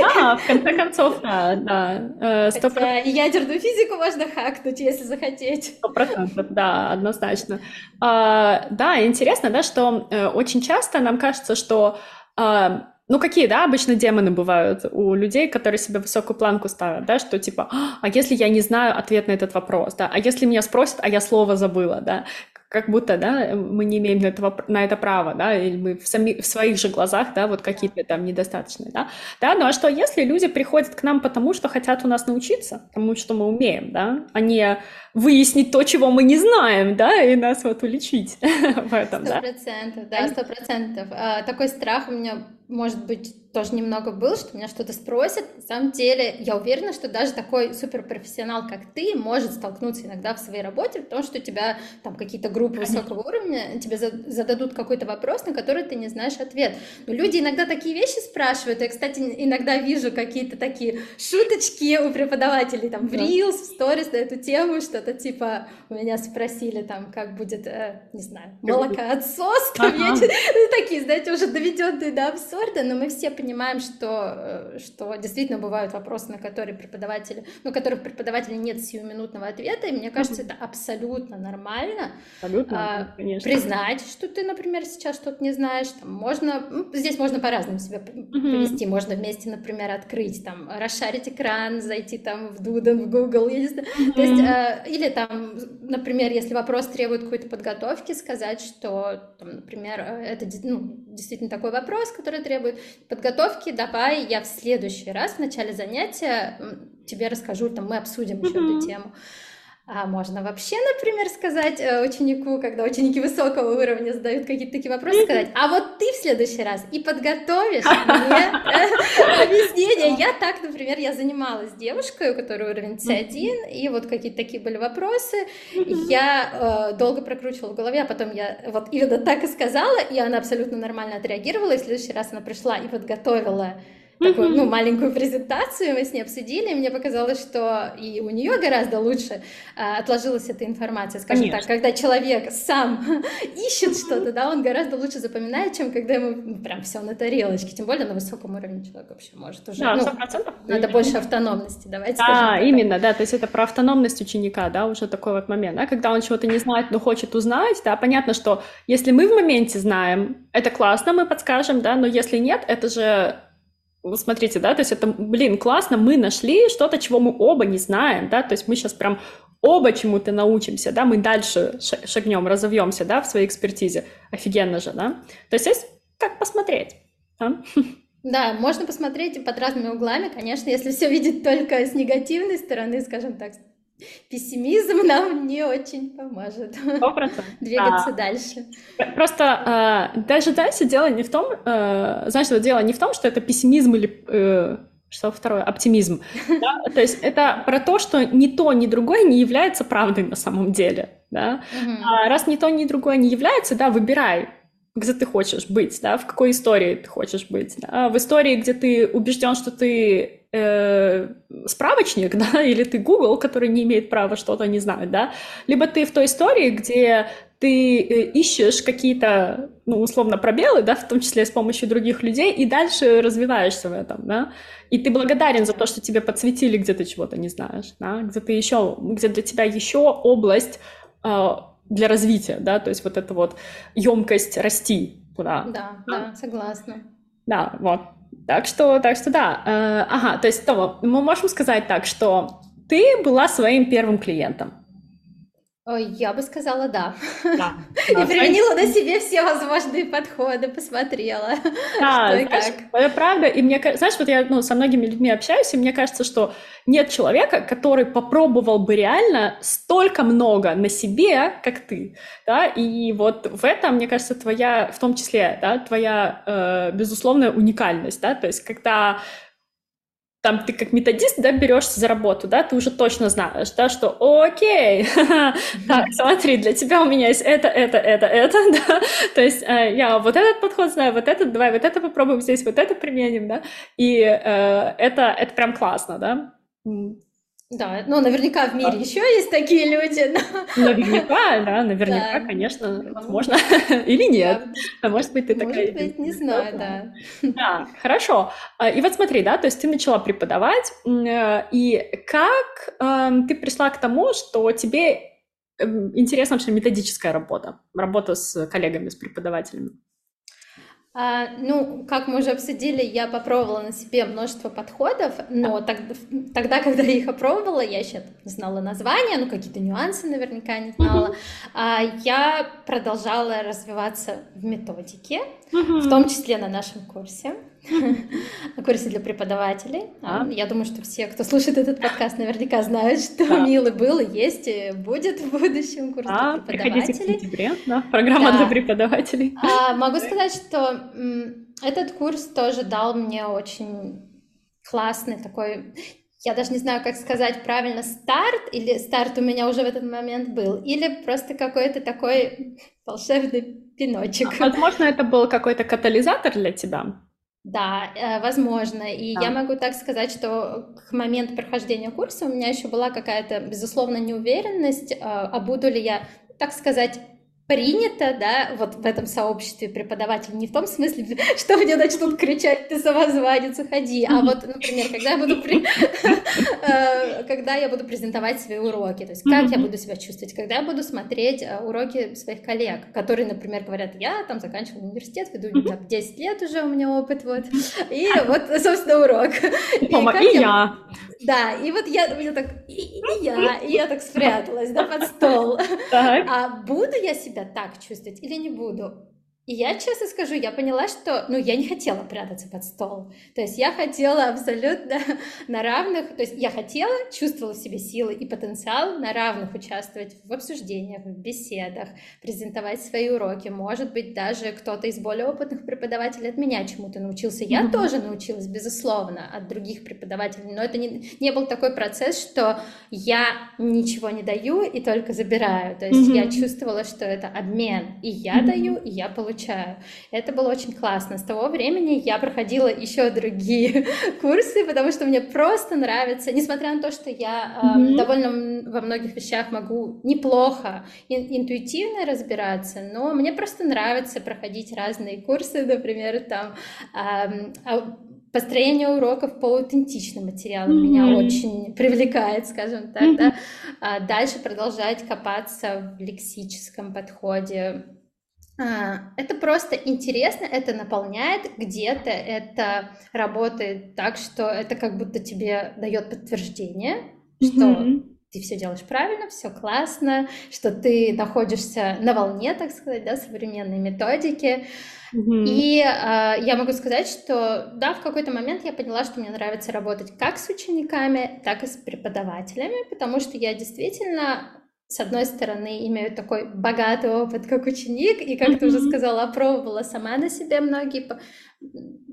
Да, в конце концов, да. Хотя ядерную физику можно хакнуть, если захотеть. 100%, да, однозначно. Да, интересно, да, что очень часто нам кажется, что, ну, какие, да, обычно демоны бывают у людей, которые себе высокую планку ставят, да, что типа, а если я не знаю ответ на этот вопрос, да, а если меня спросят, а я слово забыла, да, как будто, да, мы не имеем на это право, да, или мы в своих же глазах, да, вот какие-то там недостаточные, да. Да, ну а что, если люди приходят к нам потому, что хотят у нас научиться, тому, что мы умеем, да, а не выяснить то, чего мы не знаем, да, и нас вот уличить в этом, да? 100%, да, 100%. Такой страх у меня, может быть, тоже немного был, что меня что-то спросят. На самом деле, я уверена, что даже такой суперпрофессионал, как ты, может столкнуться иногда в своей работе, потому что у тебя там какие-то группы высокого уровня, тебе зададут какой-то вопрос, на который ты не знаешь ответ. Но люди иногда такие вещи спрашивают. Я, кстати, иногда вижу какие-то такие шуточки у преподавателей там в Reels, в Stories на эту тему, что-то типа у меня спросили там, как будет, не знаю, молокоотсос, такие, знаете, уже доведенные до абсурда. Но мы все понимаем, что действительно бывают вопросы, на которые у которых преподавателя нет сиюминутного ответа, и мне кажется, это абсолютно нормально. Абсолютно, конечно. Признать, что ты, например, сейчас что-то не знаешь, там, здесь можно по-разному себя повести, можно вместе, например, открыть, там, расшарить экран, зайти там в Дуден, в Google, я не знаю. То есть, или там, например, если вопрос требует какой-то подготовки, сказать, что, там, например, это действительно такой вопрос, который требует подготовки, давай я в следующий раз в начале занятия тебе расскажу, там мы обсудим еще эту тему. А можно вообще, например, сказать ученику, когда ученики высокого уровня задают какие-то такие вопросы, сказать, а вот ты в следующий раз и подготовишь мне объяснение. Я так, например, я занималась девушкой, у которой уровень C1, и вот какие-то такие были вопросы, я долго прокручивала в голове, а потом я вот именно так и сказала, и она абсолютно нормально отреагировала, и в следующий раз она пришла и подготовила такую, маленькую презентацию, мы с ней обсудили, и мне показалось, что и у нее гораздо лучше отложилась эта информация, скажем так, когда человек сам ищет что-то, да, он гораздо лучше запоминает, чем когда ему прям все на тарелочке, тем более на высоком уровне человек вообще может уже, да, надо больше автономности, давайте скажем. Да, именно, да, то есть это про автономность ученика, да, уже такой вот момент, да, когда он чего-то не знает, но хочет узнать, да, понятно, что если мы в моменте знаем, это классно, мы подскажем, да, но если нет, это же... Вот смотрите, да, то есть это, блин, классно, мы нашли что-то, чего мы оба не знаем, да, то есть мы сейчас прям оба чему-то научимся, да, мы дальше шагнем, разовьемся, да, в своей экспертизе, офигенно же, да, то есть как посмотреть, да? Да, можно посмотреть под разными углами, конечно, если все видеть только с негативной стороны, скажем так, пессимизм нам не очень поможет 100%. Двигаться дальше. Просто даже дальше дело не в том, что это пессимизм или что второе, оптимизм. Да? То есть это про то, что ни то, ни другое не является правдой на самом деле. Да? А раз ни то, ни другое не является, да, выбирай, где ты хочешь быть, да, в какой истории ты хочешь быть. Да? В истории, где ты убежден, что ты справочник, да, или ты Google, который не имеет права что-то не знать, да, либо ты в той истории, где ты ищешь какие-то, ну, условно, пробелы, да, в том числе с помощью других людей, и дальше развиваешься в этом, да, и ты благодарен за то, что тебе подсветили, где ты чего-то не знаешь, да, где ты еще, где для тебя еще область для развития, да, то есть вот эта вот емкость расти куда. Да, да, да, согласна. Да, вот. Так что да. Ага, то есть Тома, мы можем сказать так, что ты была своим первым клиентом. Ой, я бы сказала, да. Да. И применила на себе все возможные подходы, посмотрела, что и как. Правда, и мне кажется, знаешь, вот я со многими людьми общаюсь, и мне кажется, что нет человека, который попробовал бы реально столько много на себе, как ты, да, и вот в этом, мне кажется, твоя, в том числе, да, твоя безусловная уникальность, да, то есть когда... Там ты как методист, да, берешься за работу, да, ты уже точно знаешь, да, что окей, так, смотри, для тебя у меня есть это, да, то есть я вот этот подход знаю, вот этот, давай вот это попробуем здесь, вот это применим, да, и это прям классно, да. Да, ну, наверняка в мире еще есть такие люди. Но... Наверняка, да. Конечно, возможно. Или нет. Да. А может быть, ты может такая... Может быть, не знаю, да. Да, хорошо. И вот смотри, да, то есть ты начала преподавать, и как ты пришла к тому, что тебе интересна вообще методическая работа, работа с коллегами, с преподавателями? Ну, как мы уже обсудили, я попробовала на себе множество подходов, но тогда, когда я их опробовала, я еще не знала названия, ну, какие-то нюансы наверняка не знала, я продолжала развиваться в методике, в том числе на нашем курсе. Курсе для преподавателей. Я думаю, что все, кто слушает этот подкаст, наверняка знают, что Милы был, есть и будет в будущем курс для преподавателей. Приходите в сентябре, да, программа для преподавателей. Могу сказать, что этот курс тоже дал мне очень классный такой... Я даже не знаю, как сказать правильно, старт, или старт у меня уже в этот момент был, или просто какой-то такой волшебный пиночек. Возможно, это был какой-то катализатор для тебя? Да, возможно. И я могу так сказать, что к моменту прохождения курса у меня еще была какая-то, безусловно, неуверенность, а буду ли я, так сказать, принято, да, вот в этом сообществе преподавателей, не в том смысле, что мне начнут кричать, ты самозванец, уходи, а вот, например, когда я буду презентовать свои уроки, то есть как я буду себя чувствовать, когда я буду смотреть уроки своих коллег, которые, например, говорят, я там заканчивала университет, веду там 10 лет уже у меня опыт, вот, и вот, собственно, урок. И я. Да, и вот я так, и я так спряталась, да, под стол. А буду я себя так чувствовать или не буду? И я честно скажу, я поняла, что, ну, я не хотела прятаться под стол. То есть я хотела абсолютно на равных, то есть я хотела, чувствовала в себе силы и потенциал на равных участвовать в обсуждениях, в беседах, презентовать свои уроки. Может быть, даже кто-то из более опытных преподавателей от меня чему-то научился. Я тоже научилась, безусловно, от других преподавателей, но это не был такой процесс, что я ничего не даю и только забираю. То есть я чувствовала, что это обмен. И я даю, и я получаю. Это было очень классно. С того времени я проходила еще другие курсы, потому что мне просто нравится, несмотря на то, что я довольно во многих вещах могу неплохо интуитивно разбираться, но мне просто нравится проходить разные курсы, например, там построение уроков по аутентичным материалам меня очень привлекает, скажем так, да? Дальше продолжать копаться в лексическом подходе. Это просто интересно, это наполняет, где-то это работает так, что это как будто тебе дает подтверждение, что ты все делаешь правильно, все классно, что ты находишься на волне, так сказать, да, современной методики. И я могу сказать, что да, в какой-то момент я поняла, что мне нравится работать как с учениками, так и с преподавателями, потому что я действительно... С одной стороны, имею такой богатый опыт как ученик, и, как ты уже сказала, опробовала сама на себе многие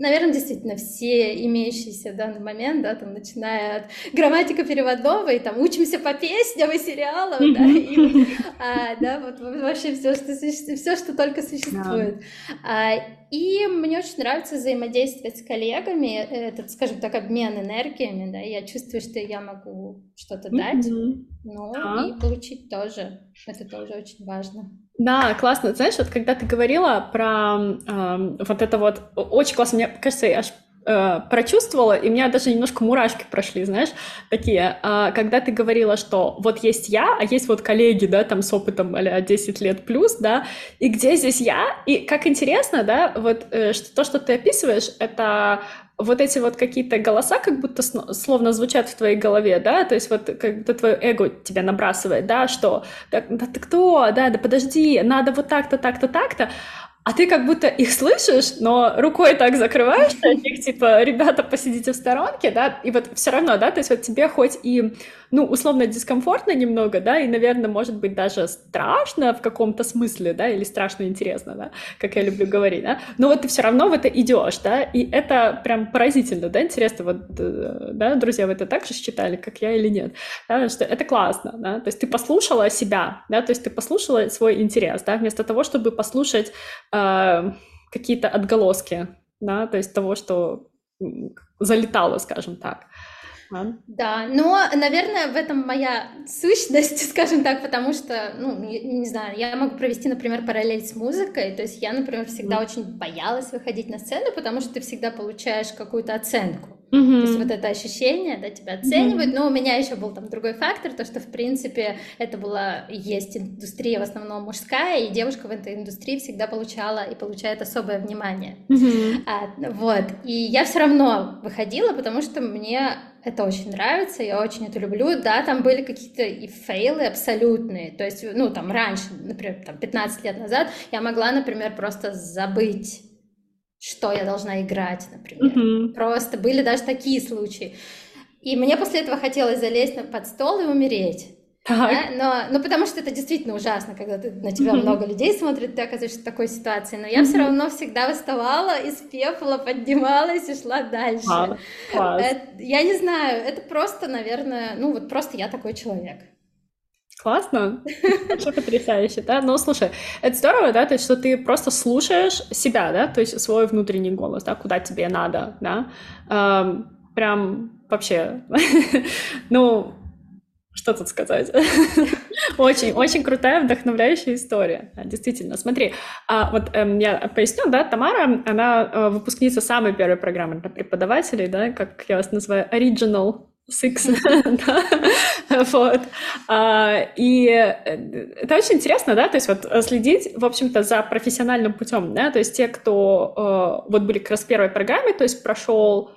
Наверное, действительно, все имеющиеся в данный момент, да, там, начиная от грамматика переводного, и там учимся по песням и сериалам, да, и, да, вот вообще все, что только существует. И мне очень нравится взаимодействовать с коллегами, этот, скажем так, обмен энергиями, да, я чувствую, что я могу что-то дать, ну, и получить тоже, это тоже очень важно. Да, классно. Знаешь, вот когда ты говорила про вот это вот, очень классно, мне кажется, я аж прочувствовала, и у меня даже немножко мурашки прошли, знаешь, такие, когда ты говорила, что вот есть я, а есть вот коллеги, да, там с опытом а-ля 10 лет плюс, да, и где здесь я, и как интересно, да, вот что, то, что ты описываешь, это... вот эти вот какие-то голоса как будто словно звучат в твоей голове, да, то есть вот как будто твое эго тебя набрасывает, да, что да, да ты кто, да, да подожди, надо вот так-то, так-то, так-то, а ты как будто их слышишь, но рукой так закрываешь, их типа, ребята, посидите в сторонке, да, и вот все равно, да, то есть вот тебе хоть и, ну, условно дискомфортно немного, да, и, наверное, может быть, даже страшно в каком-то смысле, да, или страшно интересно, да, как я люблю говорить, да, но вот ты все равно в это идешь, да, и это прям поразительно, да, интересно, вот, да, друзья, вы это так же считали, как я или нет, да, что это классно, да, то есть ты послушала себя, да, то есть ты послушала свой интерес, да, вместо того, чтобы послушать какие-то отголоски, да, то есть того, что залетало, скажем так. Да, но, наверное, в этом моя сущность, скажем так, потому что, ну, не знаю, я могу провести, например, параллель с музыкой, то есть я, например, всегда очень боялась выходить на сцену, потому что ты всегда получаешь какую-то оценку. То есть вот это ощущение, да, тебя оценивают, но у меня еще был там другой фактор, то, что, в принципе, это была, есть индустрия в основном мужская, и девушка в этой индустрии всегда получала и получает особое внимание, вот, и я все равно выходила, потому что мне это очень нравится, я очень это люблю, да, там были какие-то и фейлы абсолютные, то есть, ну, там, раньше, например, там, 15 лет назад я могла, например, просто забыть, что я должна играть, например. Просто были даже такие случаи. И мне после этого хотелось залезть под стол и умереть. Да? Но потому что это действительно ужасно, когда ты, на тебя много людей смотрит, ты оказываешься в такой ситуации. Но я все равно всегда вставала из пепла, поднималась и шла дальше. Я не знаю, это просто, наверное, ну вот просто я такой человек. Классно, вообще потрясающе, да? Но слушай, это здорово, да, то есть, что ты просто слушаешь себя, да, то есть свой внутренний голос, да, куда тебе надо, да, прям вообще, ну, что тут сказать? Очень крутая, вдохновляющая история, действительно. Смотри, вот я поясню, да, Тамара, она выпускница самой первой программы для преподавателей, да, как я вас называю, Original Six, да, вот, и это очень интересно, да, то есть вот следить, в общем-то, за профессиональным путем, да, то есть те, кто вот были как раз в первой программе, то есть прошло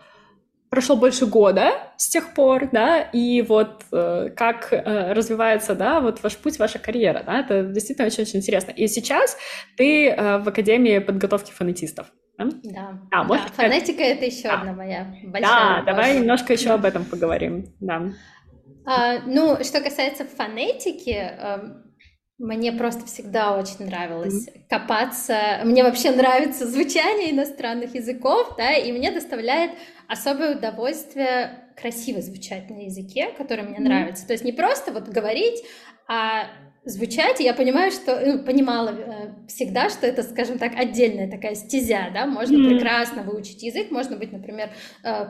больше года с тех пор, да, и вот как развивается, да, вот ваш путь, ваша карьера, да, это действительно очень-очень интересно, и сейчас ты в Академии подготовки фонетистов. Да, а, да. Фонетика — это еще одна моя большая работа. Да, давай немножко еще об этом поговорим. Да. Ну, что касается фонетики, мне просто всегда очень нравилось копаться. Мне вообще нравится звучание иностранных языков, да, и мне доставляет особое удовольствие красиво звучать на языке, который мне нравится. То есть не просто вот говорить, а звучать, и я понимаю, что, ну, понимала всегда, что это, скажем так, отдельная такая стезя, да, можно прекрасно выучить язык, можно быть, например,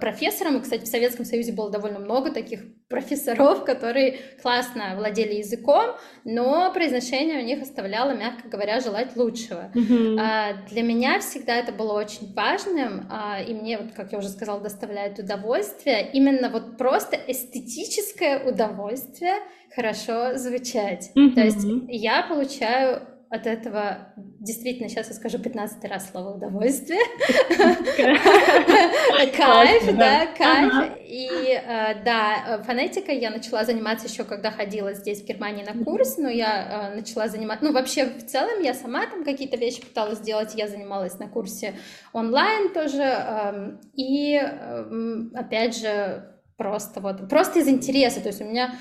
профессором, и, кстати, в Советском Союзе было довольно много таких профессоров, которые классно владели языком, но произношение у них оставляло, мягко говоря, желать лучшего. Для меня всегда это было очень важным, и мне, вот, как я уже сказала, доставляет удовольствие, именно вот просто эстетическое удовольствие хорошо звучать. То есть я получаю от этого, действительно, сейчас я скажу 15 раз слово «удовольствие», кайф, да, кайф, и да, фонетикой я начала заниматься еще, когда ходила здесь в Германии на курс, но я начала заниматься, ну, вообще, в целом, я сама там какие-то вещи пыталась делать, я занималась на курсе онлайн тоже, и, опять же, просто вот, просто из интереса, то есть у меня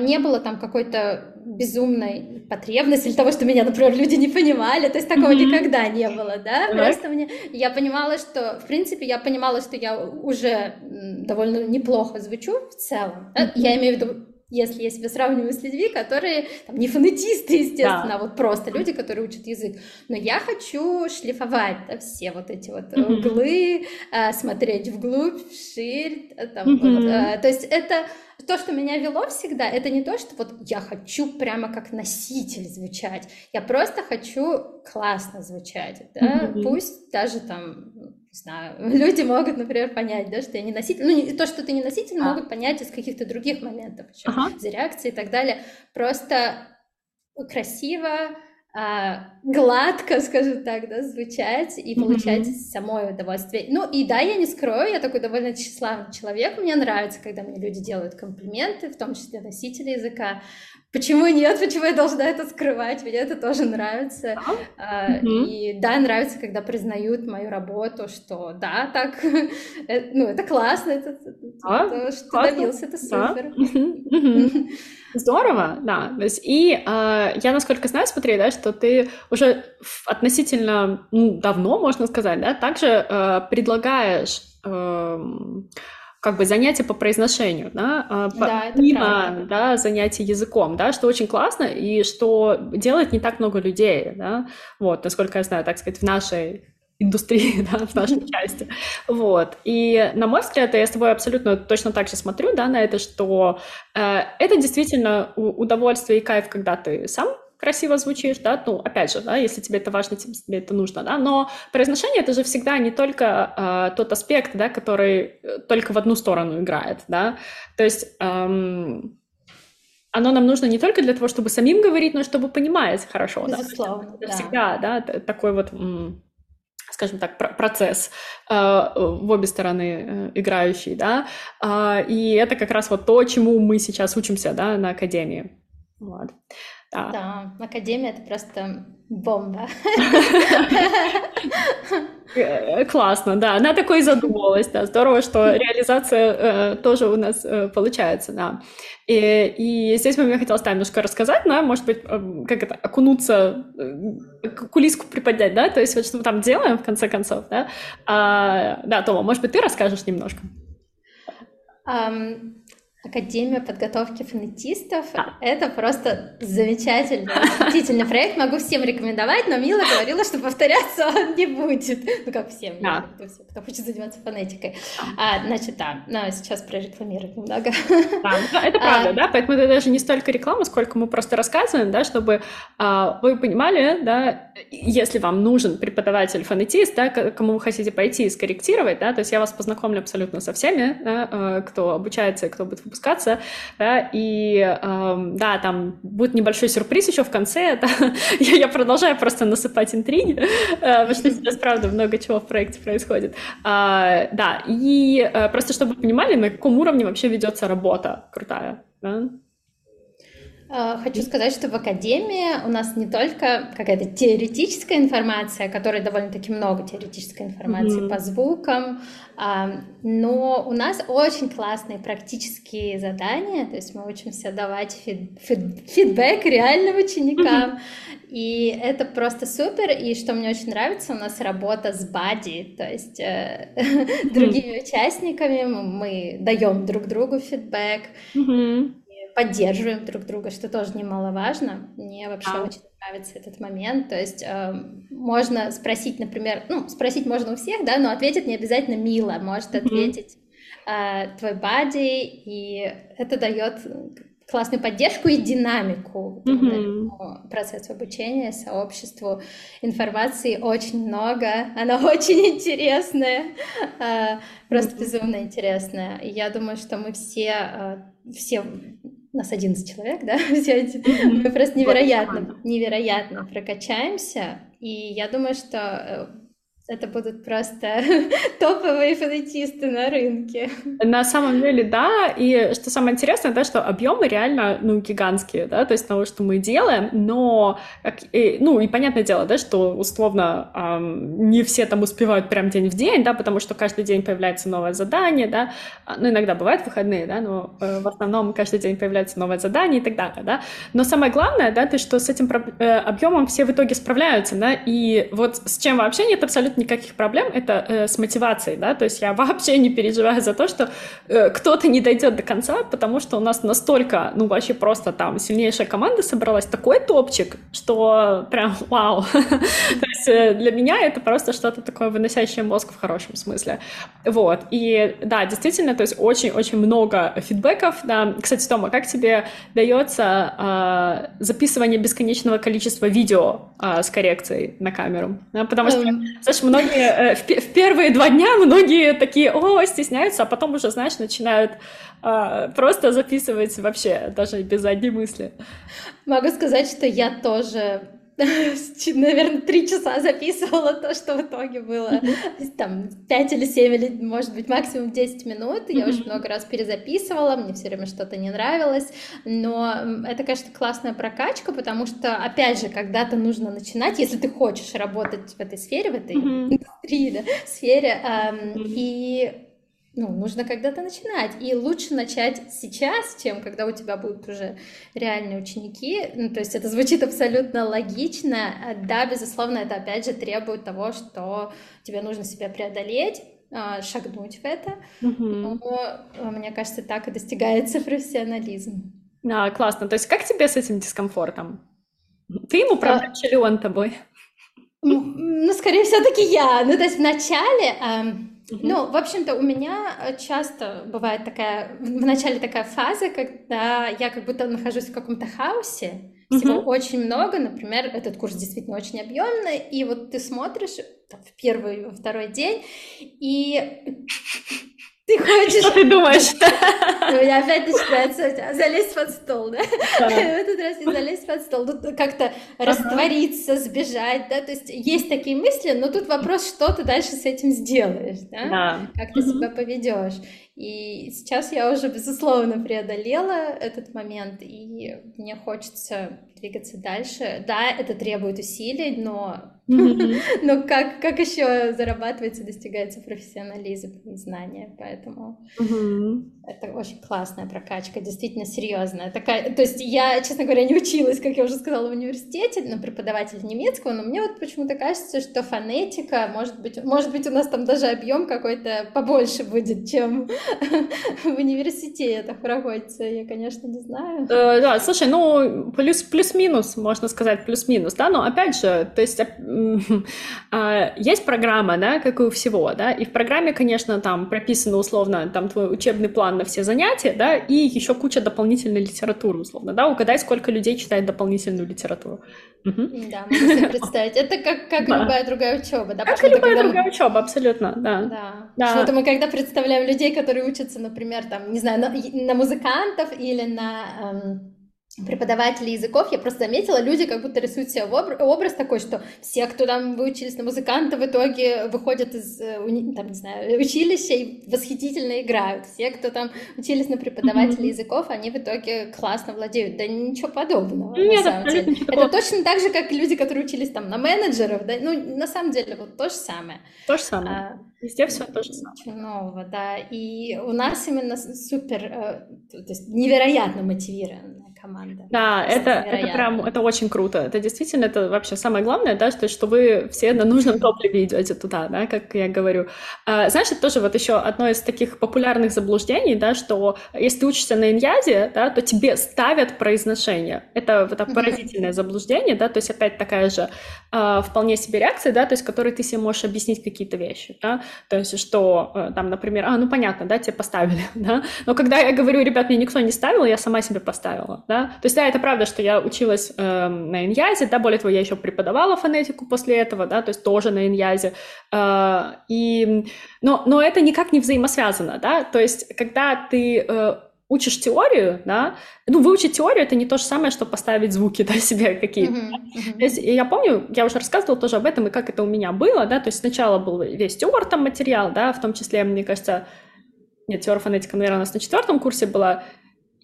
не было там какой-то безумной потребности или того, что меня, например, люди не понимали, то есть такого никогда не было, да, просто мне, я понимала, что, в принципе, я понимала, что я уже довольно неплохо звучу в целом, я имею в виду, если я себя сравниваю с людьми, которые там, не фонетисты, естественно, а вот просто люди, которые учат язык. Но я хочу шлифовать все вот эти вот углы, смотреть вглубь, вширь. Там, то есть это то, что меня вело всегда, это не то, что вот я хочу прямо как носитель звучать. Я просто хочу классно звучать. Да? Пусть даже там, не знаю, люди могут, например, понять, да, что я не носитель. Ну, не, то, что ты не носитель, могут понять из каких-то других моментов, еще, из реакции и так далее. Просто красиво, гладко, скажем так, да, звучать и получать самое удовольствие. Ну, и да, я не скрою, я такой довольно тщеславный человек. Мне нравится, когда мне люди делают комплименты, в том числе носители языка. Почему нет? Почему я должна это скрывать? Мне это тоже нравится. И да, нравится, когда признают мою работу, что да, так, ну, это классно, это что классно. Добился, это супер. Здорово, да. И я, насколько знаю, смотри, да, что ты уже относительно давно, можно сказать, да, также предлагаешь как бы занятия по произношению, да, помимо, да, занятий языком, да, что очень классно и что делает не так много людей, да, вот, насколько я знаю, так сказать, в нашей индустрии, да, в нашей части, вот, и, на мой взгляд, я с тобой абсолютно точно так же смотрю, да, на это, что это действительно удовольствие и кайф, когда ты сам красиво звучишь, да, ну, опять же, да, если тебе это важно, тебе это нужно, да, но произношение — это же всегда не только тот аспект, да, который только в одну сторону играет, да, то есть оно нам нужно не только для того, чтобы самим говорить, но и чтобы понимать хорошо, безусловно, да, это всегда, да, такой вот, скажем так, процесс в обе стороны играющий, да, и это как раз вот то, чему мы сейчас учимся, да, на Академии, вот. Да, Академия — это просто бомба. Классно, да, она такой задумалась, да, здорово, что реализация тоже у нас получается, да. И здесь бы мне хотелось, да, немножко рассказать, да, может быть, как это, окунуться, кулиску приподнять, да, то есть вот что мы там делаем, в конце концов, да. Да, Тома, может быть, ты расскажешь немножко? Академия подготовки фонетистов — это просто замечательный, восхитительный проект. Могу всем рекомендовать, но Мила говорила, что повторяться он не будет. Ну, как всем, кто хочет заниматься фонетикой. Значит, да, но сейчас прорекламирую немного. Да, это правда, да, поэтому это даже не столько реклама, сколько мы просто рассказываем, да, чтобы вы понимали, да, если вам нужен преподаватель-фонетист, да, кому вы хотите пойти и скорректировать, да, то есть я вас познакомлю абсолютно со всеми, да, кто обучается и кто будет выпускаться, да, и да, там будет небольшой сюрприз еще в конце, это, я продолжаю просто насыпать интриги, потому что сейчас, правда, много чего в проекте происходит, да, и просто чтобы вы понимали, на каком уровне вообще ведется работа крутая, да? Хочу сказать, что в Академии у нас не только какая-то теоретическая информация, которой довольно-таки много теоретической информации по звукам, но у нас очень классные практические задания, то есть мы учимся давать фидбэк реальным ученикам, и это просто супер, и что мне очень нравится, у нас работа с бадди, то есть другими участниками, мы даем друг другу фидбэк, поддерживаем друг друга, что тоже немаловажно. Мне вообще очень нравится этот момент. То есть можно спросить, например, ну, спросить можно у всех, да, но ответит не обязательно Мила, может ответить твой бадди, и это дает классную поддержку и динамику процессу обучения, сообществу. Информации очень много, она очень интересная, просто безумно интересная. И я думаю, что мы все нас 11 человек, да, мы просто невероятно прокачаемся, и я думаю, что Это будут просто топовые фонетисты на рынке. На самом деле, да. И что самое интересное, да, что объемы реально, ну, гигантские, да, то есть того, что мы делаем, но, ну, и понятное дело, да, что условно не все там успевают прям день в день, да, потому что каждый день появляется новое задание, да, ну, иногда бывают выходные, да, но в основном каждый день появляется новое задание и так далее, да. Но самое главное, да, то, что с этим объемом все в итоге справляются, да, и вот с чем вообще нет абсолютно никаких проблем, это с мотивацией, да, то есть я вообще не переживаю за то, что кто-то не дойдет до конца, потому что у нас настолько, ну, вообще просто там сильнейшая команда собралась, такой топчик, что прям вау, то есть для меня это просто что-то такое выносящее мозг в хорошем смысле, вот, и да, действительно, то есть очень-очень много фидбэков, да, кстати, Тома, как тебе дается записывание бесконечного количества видео с коррекцией на камеру, потому что, знаешь, многие в первые 2 дня многие такие, стесняются, а потом уже, знаешь, начинают просто записывать вообще, даже без задней мысли. Могу сказать, что я тоже, наверное, 3 часа записывала то, что в итоге было там 5 или 7, или, может быть, максимум 10 минут. Я уже много раз перезаписывала, мне все время что-то не нравилось. Но это, конечно, классная прокачка, потому что, опять же, когда-то нужно начинать, если ты хочешь работать в этой сфере, в этой индустрии, да, сфере, и... Ну, нужно когда-то начинать, и лучше начать сейчас, чем когда у тебя будут уже реальные ученики, ну, то есть это звучит абсолютно логично, да, безусловно, это опять же требует того, что тебе нужно себя преодолеть, шагнуть в это, но, мне кажется, так и достигается профессионализм. Да, классно, то есть как тебе с этим дискомфортом? Ты им управляешь или он тобой? Ну, скорее все-таки я, ну, то есть вначале... Ну, в общем-то, у меня часто бывает в начале такая фаза, когда я как будто нахожусь в каком-то хаосе, всего очень много, например, этот курс действительно очень объемный, и вот ты смотришь там, в первый, во второй день, и... Ты хочешь... Что ты думаешь? У меня опять начинается залезть под стол, да? В этот раз не залезть под стол, тут как-то раствориться, сбежать, да? То есть есть такие мысли, но тут вопрос, что ты дальше с этим сделаешь, да? Как ты себя поведешь. И сейчас я уже, безусловно, преодолела этот момент, и мне хочется двигаться дальше. Да, это требует усилий, но как еще зарабатывается, достигается профессионализм и знания, поэтому это очень классная прокачка, действительно серьезная. Такая, то есть я, честно говоря, не училась, как я уже сказала, в университете, но преподаватель немецкого, но мне вот почему-то кажется, что фонетика, может быть, у нас там даже объем какой-то побольше будет, чем в университетах проходится, я, конечно, не знаю. Да, слушай, ну, плюс-минус, можно сказать, плюс-минус, да, но опять же, то есть есть программа, да, как и у всего, да, и в программе, конечно, там прописано условно, там твой учебный план на все занятия, да, и еще куча дополнительной литературы, условно, да, угадай, сколько людей читает дополнительную литературу. Да, можно себе представить, это как да. Любая другая учеба, да. Как и любая другая учеба, абсолютно, да. Да. Что-то мы когда представляем людей, которые учатся, например, там, не знаю, на музыкантов или на... преподаватели языков, я просто заметила, люди как будто рисуют себе образ такой, что все, кто там выучились на музыканта, в итоге выходят из там, не знаю, училища и восхитительно играют. Все, кто там учились на преподавателей языков, они в итоге классно владеют. Да ничего подобного, нет, на самом деле. Это точно так же, как люди, которые учились там на менеджеров, да? Ну, на самом деле, вот то же самое. То же самое. Везде все то же самое. Ничего нового, да. И у нас именно супер, то есть невероятно мотивированная команда. Да, это прям, это очень круто. Это действительно, это вообще самое главное, да, что вы все на нужном топливе идете туда, да, как я говорю. Знаешь, это тоже вот еще одно из таких популярных заблуждений, да, что если ты учишься на иньязе, да, то тебе ставят произношение. Это поразительное заблуждение, да, то есть опять такая же вполне себе реакция, да, то есть которой ты себе можешь объяснить какие-то вещи, да, то есть что там, например, ну понятно, да, тебе поставили, да, но когда я говорю, ребят, мне никто не ставил, я сама себе поставила, да, то есть, да, это правда, что я училась на иньязе, да, более того, я еще преподавала фонетику после этого, да, то есть тоже на иньязе, но это никак не взаимосвязано, да, то есть, когда ты учишь теорию, да, ну, выучить теорию — это не то же самое, что поставить звуки, да, себе какие-то. То есть, я помню, я уже рассказывала тоже об этом, и как это у меня было, да, то есть сначала был весь теор там материал, да, в том числе, мне кажется, нет, теор-фонетика, наверное, у нас на 4-м курсе была,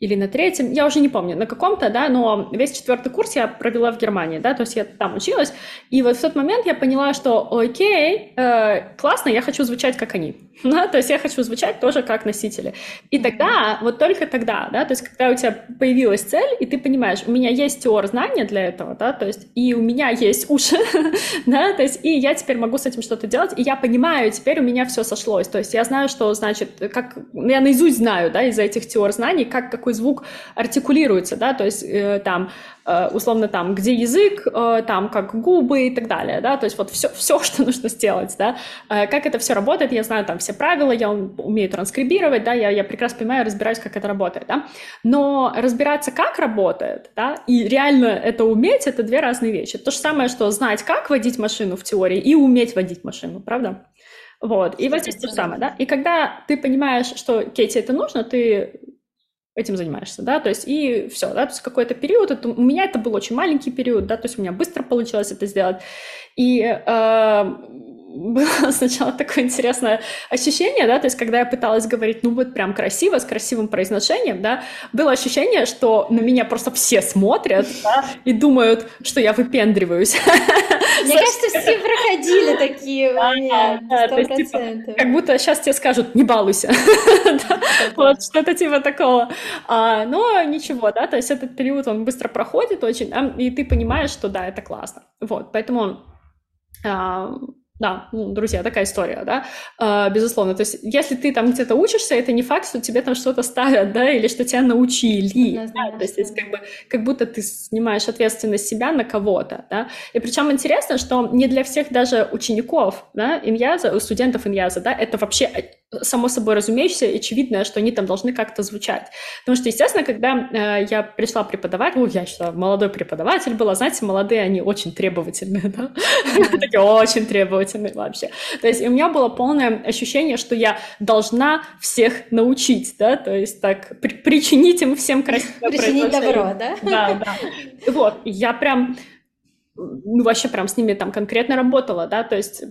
или на 3-м, я уже не помню, на каком-то, да, но весь 4-й курс я провела в Германии, да, то есть я там училась, и вот в тот момент я поняла, что окей, классно, я хочу звучать, как они, да, то есть я хочу звучать тоже как носители. И тогда, вот только тогда, да, то есть когда у тебя появилась цель, и ты понимаешь, у меня есть теор знания для этого, да, то есть и у меня есть уши, да, то есть и я теперь могу с этим что-то делать, и я понимаю, теперь у меня все сошлось, то есть я знаю, что значит, как, я наизусть знаю, да, из-за этих теор знаний, как какой звук артикулируется, да, то есть там, условно, там, где язык, там, как губы и так далее, да, то есть вот все, что нужно сделать, да, как это все работает, я знаю там все правила, я умею транскрибировать, да, я прекрасно понимаю, разбираюсь, как это работает, да, но разбираться, как работает, да, и реально это уметь, это две разные вещи. То же самое, что знать, как водить машину в теории и уметь водить машину, правда? Вот, и вот здесь то же самое, да, и когда ты понимаешь, что Кэти это нужно, ты этим занимаешься, да, то есть и все, да, то есть какой-то период, это, у меня это был очень маленький период, да, то есть у меня быстро получилось это сделать, и было сначала такое интересное ощущение, да, то есть когда я пыталась говорить, ну вот прям красиво, с красивым произношением, да, было ощущение, что на меня просто все смотрят, да, и думают, что я выпендриваюсь. Мне кажется, все проходили такие моменты, 100%. Как будто сейчас тебе скажут, не балуйся. Вот что-то типа такого. Но ничего, да, то есть этот период, он быстро проходит очень, и ты понимаешь, что да, это классно. Вот, поэтому... Да, ну, друзья, такая история, да, безусловно, то есть если ты там где-то учишься, это не факт, что тебе там что-то ставят, да, или что тебя научили, да, то есть как будто ты снимаешь ответственность себя на кого-то, да, и причем интересно, что не для всех даже учеников, да, иньяза, студентов иньяза, да, это вообще само собой разумеющееся, очевидно, что они там должны как-то звучать, потому что, естественно, когда я пришла преподавать, я еще молодой преподаватель была, знаете, молодые, они очень требовательные, да, такие очень требовательные, вообще. То есть у меня было полное ощущение, что я должна всех научить, да, то есть так причинить им всем красивое произношение. Причинить добро, да? Да, да. Вот, я прям, ну вообще прям с ними там конкретно работала, да, то есть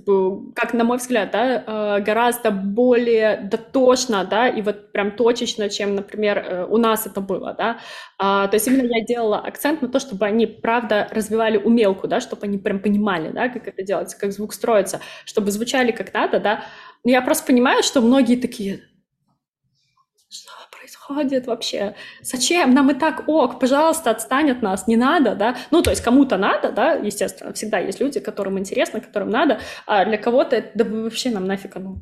как, на мой взгляд, да, гораздо более дотошно, да, и вот прям точечно, чем, например, у нас это было, да. То есть именно я делала акцент на то, чтобы они, правда, развивали умелку, да, чтобы они прям понимали, да, как это делается, как звук строится, чтобы звучали как надо, да. Но я просто понимаю, что многие такие... происходит вообще? Зачем? Нам и так ок, пожалуйста, отстань от нас, не надо, да? Ну, то есть кому-то надо, да, естественно, всегда есть люди, которым интересно, которым надо, а для кого-то это, да вообще нам нафиг оно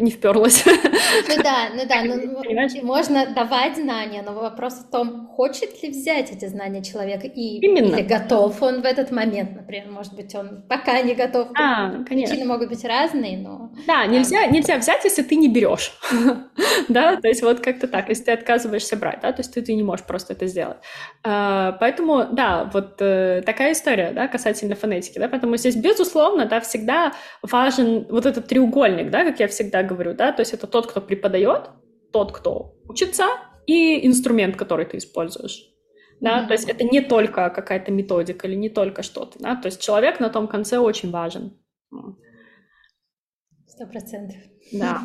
не вперлось. Ну да, ну, можно давать знания, но вопрос в том, хочет ли взять эти знания человек и или готов он в этот момент, например, может быть, он пока не готов. Причины могут быть разные, но... Да, нельзя взять, если ты не берешь, да, то есть вот как-то так, если ты отказываешься брать, да, то есть ты не можешь просто это сделать. Поэтому, да, вот такая история, да, касательно фонетики, да, поэтому здесь, безусловно, да, всегда важен вот этот треугольник, да, как я всегда говорю, да, то есть это тот, кто преподает, тот, кто учится, и инструмент, который ты используешь, да, то есть это не только какая-то методика или не только что-то, да, то есть человек на том конце очень важен. 100%. Да,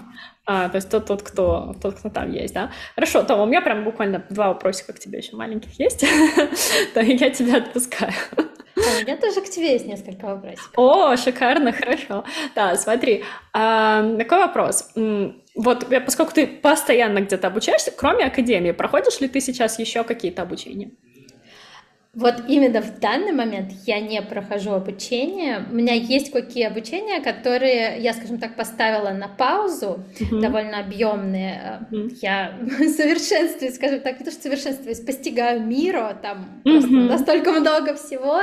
то есть тот, кто там есть, да. Хорошо, Том, у меня прям буквально 2 вопросика к тебе еще маленьких есть, то я тебя отпускаю. У меня тоже к тебе есть несколько вопросов. О, шикарно, хорошо. Да, смотри, такой вопрос. Вот, поскольку ты постоянно где-то обучаешься, кроме академии, проходишь ли ты сейчас еще какие-то обучения? Вот именно в данный момент я не прохожу обучение. У меня есть какие обучения, которые я, скажем так, поставила на паузу, довольно объемные. Я совершенствуюсь, скажем так, не то что совершенствуюсь, постигаю миру, там просто настолько много всего.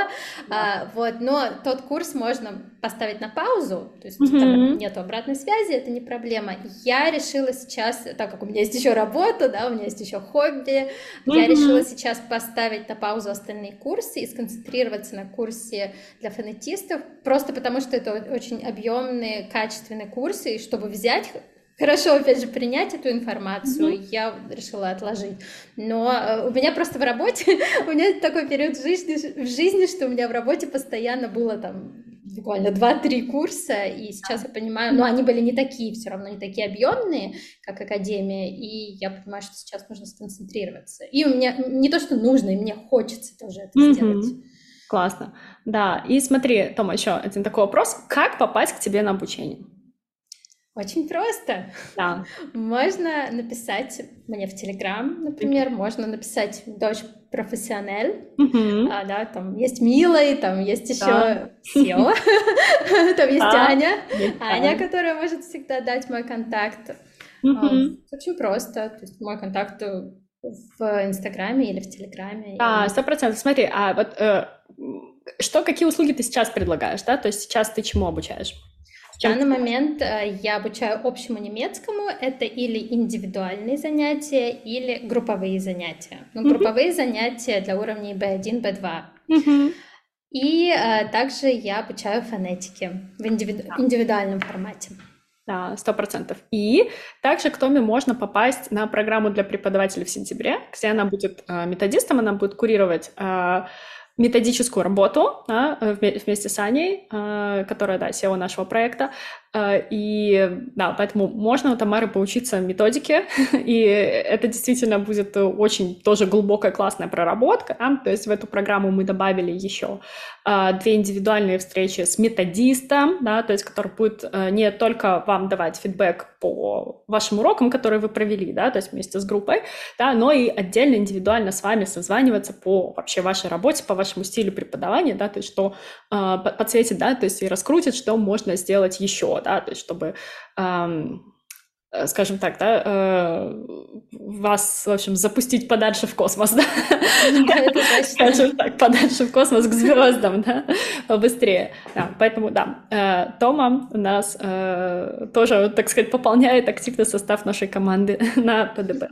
Вот, но тот курс можно поставить на паузу, то есть там нет обратной связи, это не проблема. Я решила сейчас, так как у меня есть еще работа, да, у меня есть еще хобби, я решила сейчас поставить на паузу остальные курсы и сконцентрироваться на курсе для фонетистов, просто потому что это очень объемные, качественные курсы, и чтобы взять хорошо, опять же, принять эту информацию, я решила отложить. Но у меня просто в работе, у меня такой период в жизни, что у меня в работе постоянно было там буквально 2-3 курса, и сейчас я понимаю, но они были не такие, все равно не такие объемные, как Академия, и я понимаю, что сейчас нужно сконцентрироваться. И у меня не то, что нужно, и мне хочется тоже это сделать. Классно, да. И смотри, Тома, еще один такой вопрос. Как попасть к тебе на обучение? Очень просто. Да. Можно написать мне в Телеграм, например, можно написать Deutsch Professionell, да, там есть Мила, там есть еще Сео, там есть Аня, которая может всегда дать мой контакт. Очень просто, то есть мой контакт в Инстаграме или в Телеграме. 100%. Смотри, а вот какие услуги ты сейчас предлагаешь, да? То есть сейчас ты чему обучаешь? В данный момент я обучаю общему немецкому, это или индивидуальные занятия, или групповые занятия. Ну, групповые занятия для уровней B1, B2. И также я обучаю фонетике в индивидуальном формате. Да, 100%. И также к Томе можно попасть на программу для преподавателей в сентябре, где она будет методистом, она будет курировать методическую работу вместе с Аней, которая, да, SEO нашего проекта, и, да, поэтому можно у Тамары поучиться методике, и это действительно будет очень тоже глубокая классная проработка, то есть в эту программу мы добавили еще 2 индивидуальные встречи с методистом, да, то есть который будет не только вам давать фидбэк по вашим урокам, которые вы провели, да, то есть вместе с группой, да, но и отдельно индивидуально с вами созваниваться по вообще вашей работе, по вашему стилю преподавания, да, то есть что подсветит, да, то есть и раскрутит, что можно сделать еще, да, то есть чтобы, скажем так, да, вас, в общем, запустить подальше в космос, да, скажем так, подальше в космос к звездам, да, быстрее, да, поэтому, да, Тома у нас тоже, так сказать, пополняет активный состав нашей команды на ПДП.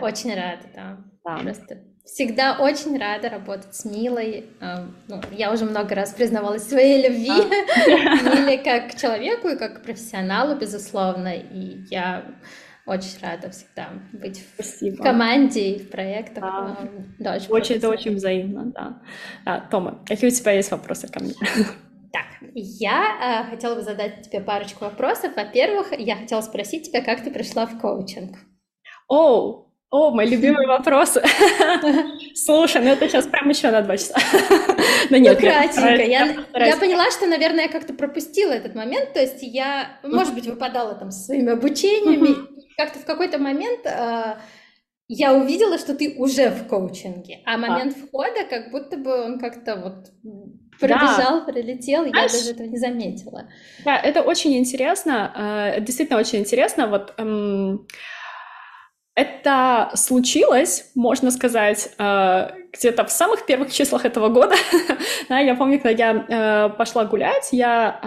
Очень рада, да, просто всегда очень рада работать с Милой. Ну, я уже много раз признавалась своей любви Миле как к человеку и как к профессионалу, безусловно. И я очень рада всегда быть в команде и в проектах. Да, очень взаимно, да. Тома, какие у тебя есть вопросы ко мне? Так, я хотела бы задать тебе парочку вопросов. Во-первых, я хотела спросить тебя, как ты пришла в коучинг? О, мои любимые вопросы. Слушай, это сейчас прям еще на 2 часа. Да нет, кратенько. Я поняла, что, наверное, я как-то пропустила этот момент. То есть я, может быть, выпадала там со своими обучениями. Как-то в какой-то момент я увидела, что ты уже в коучинге. А момент входа, как будто бы он как-то вот пробежал, пролетел, я даже этого не заметила. Да, это очень интересно. Действительно очень интересно. Вот... Это случилось, можно сказать, где-то в самых первых числах этого года. Я помню, когда я пошла гулять, я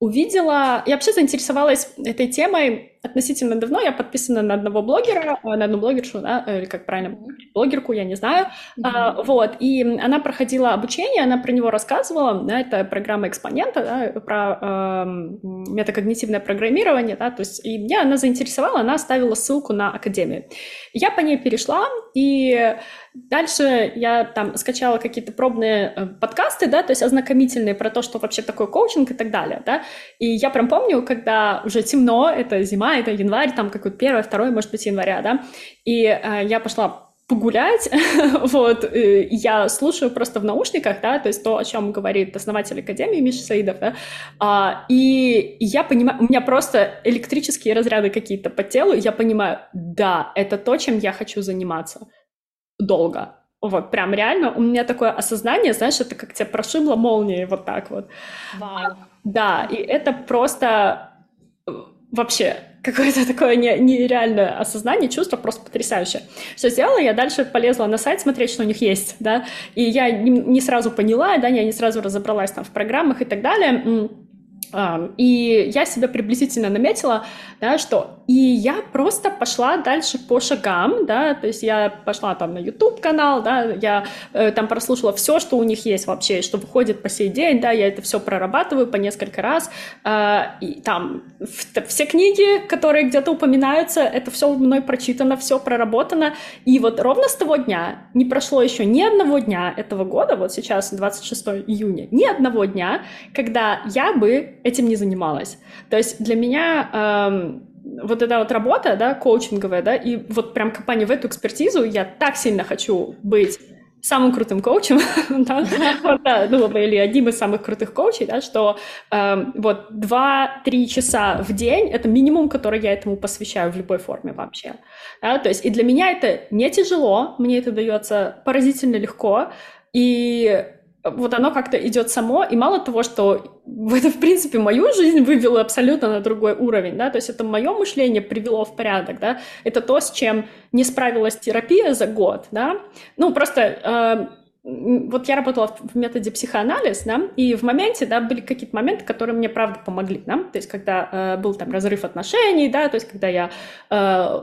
увидела... Я вообще заинтересовалась этой темой относительно давно. Я подписана на одного блогера, на одну блогершу, да, или как правильно, блогерку, я не знаю. Вот, и она проходила обучение, она про него рассказывала, да, это программа Экспонента, да, про метакогнитивное программирование, да, то есть, и меня она заинтересовала, она оставила ссылку на Академию. Я по ней перешла, и дальше я там скачала какие-то пробные подкасты, да, то есть ознакомительные про то, что вообще такое коучинг и так далее, да, и я прям помню, когда уже темно, это зима, это январь, там какой-то 1-2, может быть, января, да, и я пошла погулять, вот, я слушаю просто в наушниках, да, то есть то, о чем говорит основатель Академии Миша Саидов, да, и я понимаю, у меня просто электрические разряды какие-то по телу, я понимаю, да, это то, чем я хочу заниматься долго, вот, прям реально, у меня такое осознание, знаешь, это как тебя прошибло молнией, вот так вот. Вау. Да, и это просто... Вообще, какое-то такое нереальное осознание, чувство просто потрясающее. Что сделала? Я дальше полезла на сайт смотреть, что у них есть, да, и я не сразу поняла, да, я не сразу разобралась там в программах и так далее, и я себя приблизительно наметила, да, что И я просто пошла дальше по шагам, да, то есть я пошла там на YouTube-канал, да, я там прослушала все, что у них есть вообще, что выходит по сей день, да, я это все прорабатываю по несколько раз, и там все книги, которые где-то упоминаются, это все мной прочитано, все проработано, и вот ровно с того дня, не прошло еще ни одного дня этого года, вот сейчас 26 июня, ни одного дня, когда я бы этим не занималась. То есть для меня... вот эта вот работа, да, коучинговая, да, и вот прям копание в эту экспертизу, я так сильно хочу быть самым крутым коучем, или одним из самых крутых коучей, да, что вот 2-3 часа в день — это минимум, который я этому посвящаю в любой форме вообще. То есть и для меня это не тяжело, мне это дается поразительно легко, и вот оно как-то идет само, и мало того, что это, в принципе, мою жизнь вывело абсолютно на другой уровень, да, то есть это мое мышление привело в порядок, да, это то, с чем не справилась терапия за год, да, ну, просто вот я работала в методе психоанализ, да, и в моменте, да, были какие-то моменты, которые мне, правда, помогли, да, то есть когда был там разрыв отношений, да, то есть когда я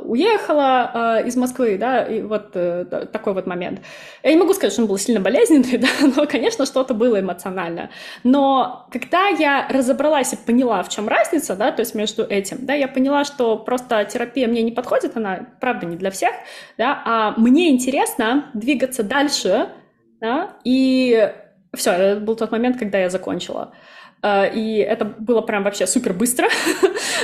уехала из Москвы, да, и вот такой вот момент. Я не могу сказать, что он был сильно болезненный, да, но, конечно, что-то было эмоционально, но когда я разобралась и поняла, в чем разница, да, то есть между этим, да, я поняла, что просто терапия мне не подходит, она, правда, не для всех, да, а мне интересно двигаться дальше. Да? И все, это был тот момент, когда я закончила. И это было прям вообще супер быстро.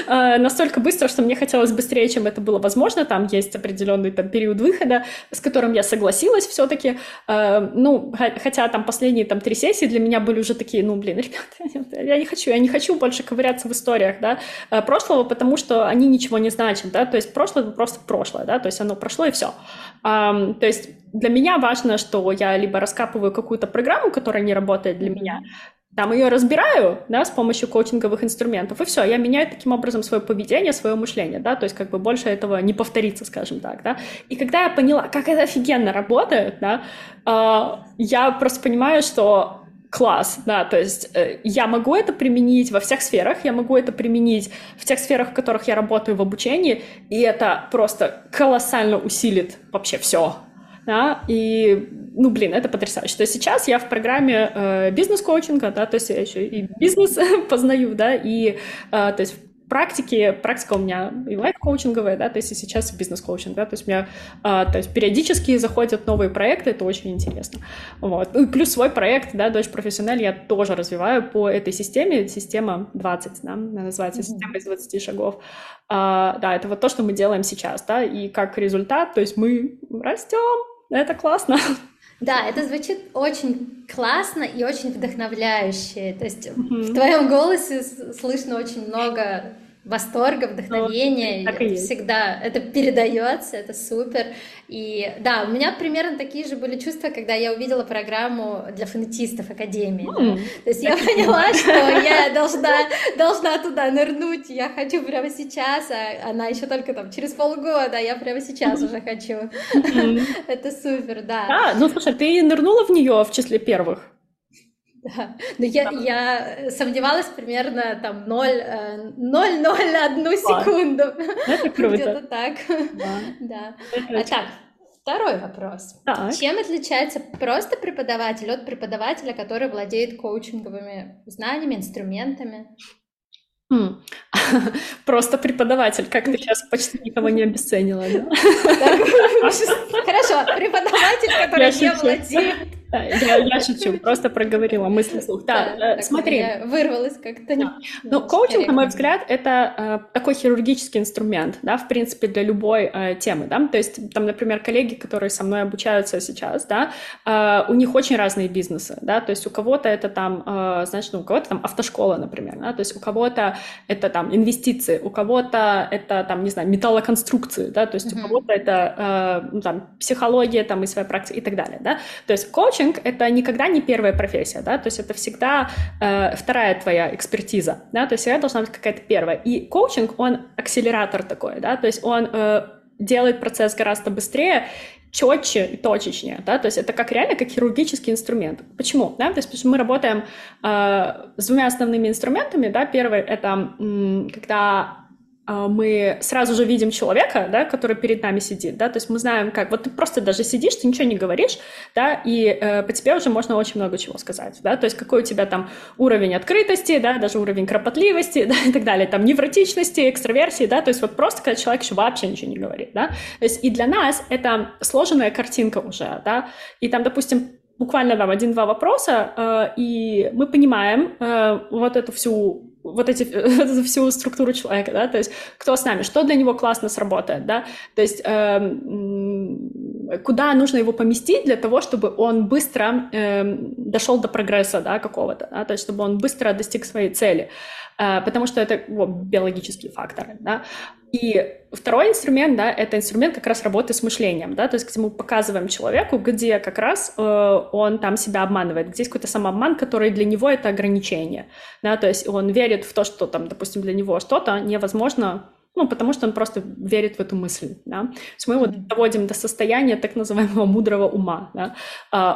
Настолько быстро, что мне хотелось быстрее, чем это было возможно. Там есть определенный там период выхода, с которым я согласилась все-таки. Ну, хотя там последние там 3 сессии для меня были уже такие, ну, блин, ребята, я не хочу больше ковыряться в историях, да, прошлого, потому что они ничего не значат, да, то есть прошлое — это просто прошлое, да, то есть оно прошло и все. То есть для меня важно, что я либо раскапываю какую-то программу, которая не работает для меня, там ее разбираю, да, с помощью коучинговых инструментов, и все, я меняю таким образом свое поведение, свое мышление, да, то есть как бы больше этого не повторится, скажем так, да. И когда я поняла, как это офигенно работает, да, я просто понимаю, что класс, да, то есть я могу это применить во всех сферах, я могу это применить в тех сферах, в которых я работаю в обучении, и это просто колоссально усилит вообще все. Да, и, ну, блин, это потрясающе. То есть сейчас я в программе бизнес-коучинга, да, то есть я еще и бизнес познаю, да, и, то есть в практике, практика у меня и лайф-коучинговая, да, то есть и сейчас бизнес-коучинг, да, то есть у меня, то есть периодически заходят новые проекты, это очень интересно, вот. И плюс свой проект, да, Deutsch Professionell, я тоже развиваю по этой системе, система 20, да, она называется, система из 20 шагов. Да, это вот то, что мы делаем сейчас, да, и как результат, то есть мы растем. Это классно. Да, это звучит очень классно и очень вдохновляюще. То есть в твоем голосе слышно очень много восторга, вдохновения. Ну, это всегда это передается, это супер. И да, у меня примерно такие же были чувства, когда я увидела программу для фонетистов Академии. То есть я поняла, что я должна туда нырнуть, я хочу прямо сейчас, а она еще только там через полгода, а я прямо сейчас уже хочу. Это супер, да. А, ну слушай, ты нырнула в нее в числе первых? Да. Но я сомневалась примерно там 0,01 секунду. Это круто. Где-то так. Да. Да. А так, второй вопрос. Так. Чем отличается просто преподаватель от преподавателя, который владеет коучинговыми знаниями, инструментами? Просто преподаватель, как ты сейчас почти никого не обесценила. Хорошо, преподаватель, который не владеет. Да, я шучу, просто проговорила мысли вслух. Да, смотри. Вырвалась как-то. Да. Ну, коучинг, на мой взгляд, это такой хирургический инструмент, да, в принципе, для любой темы, да. То есть, там, например, коллеги, которые со мной обучаются сейчас, да, у них очень разные бизнесы, да, то есть у кого-то это там, значит, ну, у кого-то там автошкола, например, да, то есть у кого-то это там инвестиции, у кого-то это там, не знаю, металлоконструкции, да, то есть у кого-то это там психология там и своя практика и так далее, да. То есть коуч — это никогда не первая профессия, да, то есть это всегда вторая твоя экспертиза, да, то есть всегда должна быть какая-то первая. И коучинг, он акселератор такой, да, то есть он делает процесс гораздо быстрее, четче и точечнее, да, то есть это как реально как хирургический инструмент. Почему? Да, то есть потому что мы работаем с двумя основными инструментами, да, первый — это когда мы сразу же видим человека, да, который перед нами сидит, да, то есть мы знаем, как, вот ты просто даже сидишь, ты ничего не говоришь, да, и по тебе уже можно очень много чего сказать, да, то есть какой у тебя там уровень открытости, да, даже уровень кропотливости, да, и так далее, там, невротичности, экстраверсии, да, то есть вот просто, когда человек еще вообще ничего не говорит, да, то есть и для нас это сложенная картинка уже, да, и там, допустим, буквально там 1-2 вопроса, и мы понимаем вот эту всю структуру человека, да, то есть кто с нами, что для него классно сработает, да, то есть куда нужно его поместить для того, чтобы он быстро дошел до прогресса, да, какого-то, да, то есть чтобы он быстро достиг своей цели, потому что это вот, биологические факторы, да. И второй инструмент, да, это инструмент как раз работы с мышлением, да, то есть где мы показываем человеку, где как раз он там себя обманывает, где есть какой-то самообман, который для него это ограничение, да, то есть он верит в то, что там, допустим, для него что-то невозможно, ну, потому что он просто верит в эту мысль, да, то есть мы его доводим до состояния так называемого мудрого ума, да,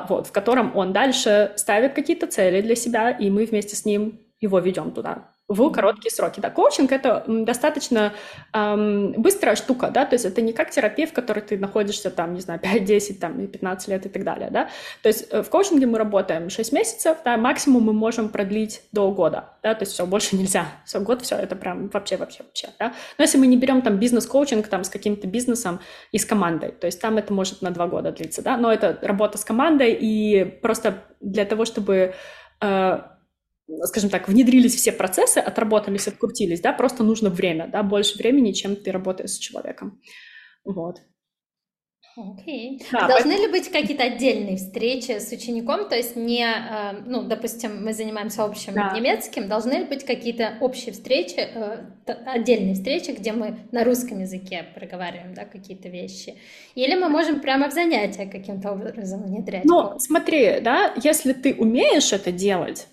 вот, в котором он дальше ставит какие-то цели для себя, и мы вместе с ним его ведем туда. В короткие сроки. Да, коучинг — это достаточно быстрая штука, да, то есть это не как терапия, в которой ты находишься там, не знаю, 5, 10, там, 15 лет и так далее, да, то есть в коучинге мы работаем 6 месяцев, да, максимум мы можем продлить до года, да, то есть все, больше нельзя, все, год, все, это прям вообще, да, но если мы не берем там бизнес-коучинг там с каким-то бизнесом и с командой, то есть там это может на 2 года длиться, да, но это работа с командой и просто для того, чтобы... скажем так, внедрились все процессы, отработались, открутились, да, просто нужно время, да, больше времени, чем ты работаешь с человеком, вот. Окей. Да, должны ли быть какие-то отдельные встречи с учеником, то есть не, ну, допустим, мы занимаемся общим немецким, должны ли быть какие-то общие встречи, отдельные встречи, где мы на русском языке проговариваем, да, какие-то вещи, или мы можем прямо в занятия каким-то образом внедрять? Ну, смотри, да, если ты умеешь это делать,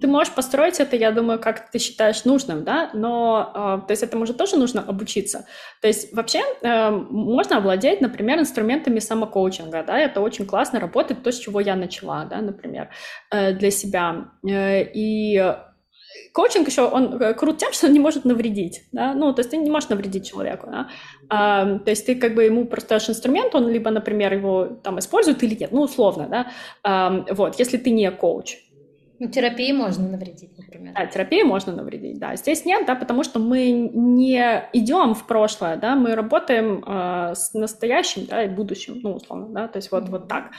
ты можешь построить это, я думаю, как ты считаешь нужным, да, но, то есть этому же тоже нужно обучиться, то есть вообще можно овладеть, например, инструментами самокоучинга, да, это очень классно работает, то, с чего я начала, да, например, для себя, и коучинг еще, он крут тем, что он не может навредить, да, ну, то есть ты не можешь навредить человеку, да, то есть ты как бы ему просто даешь инструмент, он либо, например, его там использует или нет, ну, условно, да, вот, если ты не коуч. Ну, терапии можно навредить, например. Да, терапии можно навредить, да. Здесь нет, да, потому что мы не идем в прошлое, да, мы работаем с настоящим, да, и будущим, ну, условно, да, то есть вот, вот так.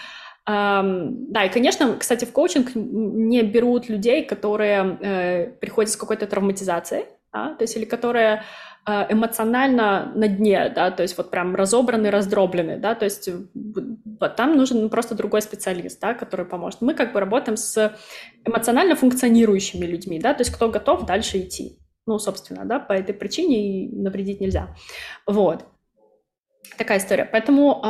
Да, и, конечно, кстати, в коучинг не берут людей, которые приходят с какой-то травматизацией, да, то есть или которые эмоционально на дне, да, то есть вот прям разобраны, раздроблены, да, то есть вот там нужен просто другой специалист, да, который поможет. Мы как бы работаем с эмоционально функционирующими людьми, да, то есть кто готов дальше идти. Ну, собственно, да, по этой причине и навредить нельзя. Вот. Такая история. Поэтому,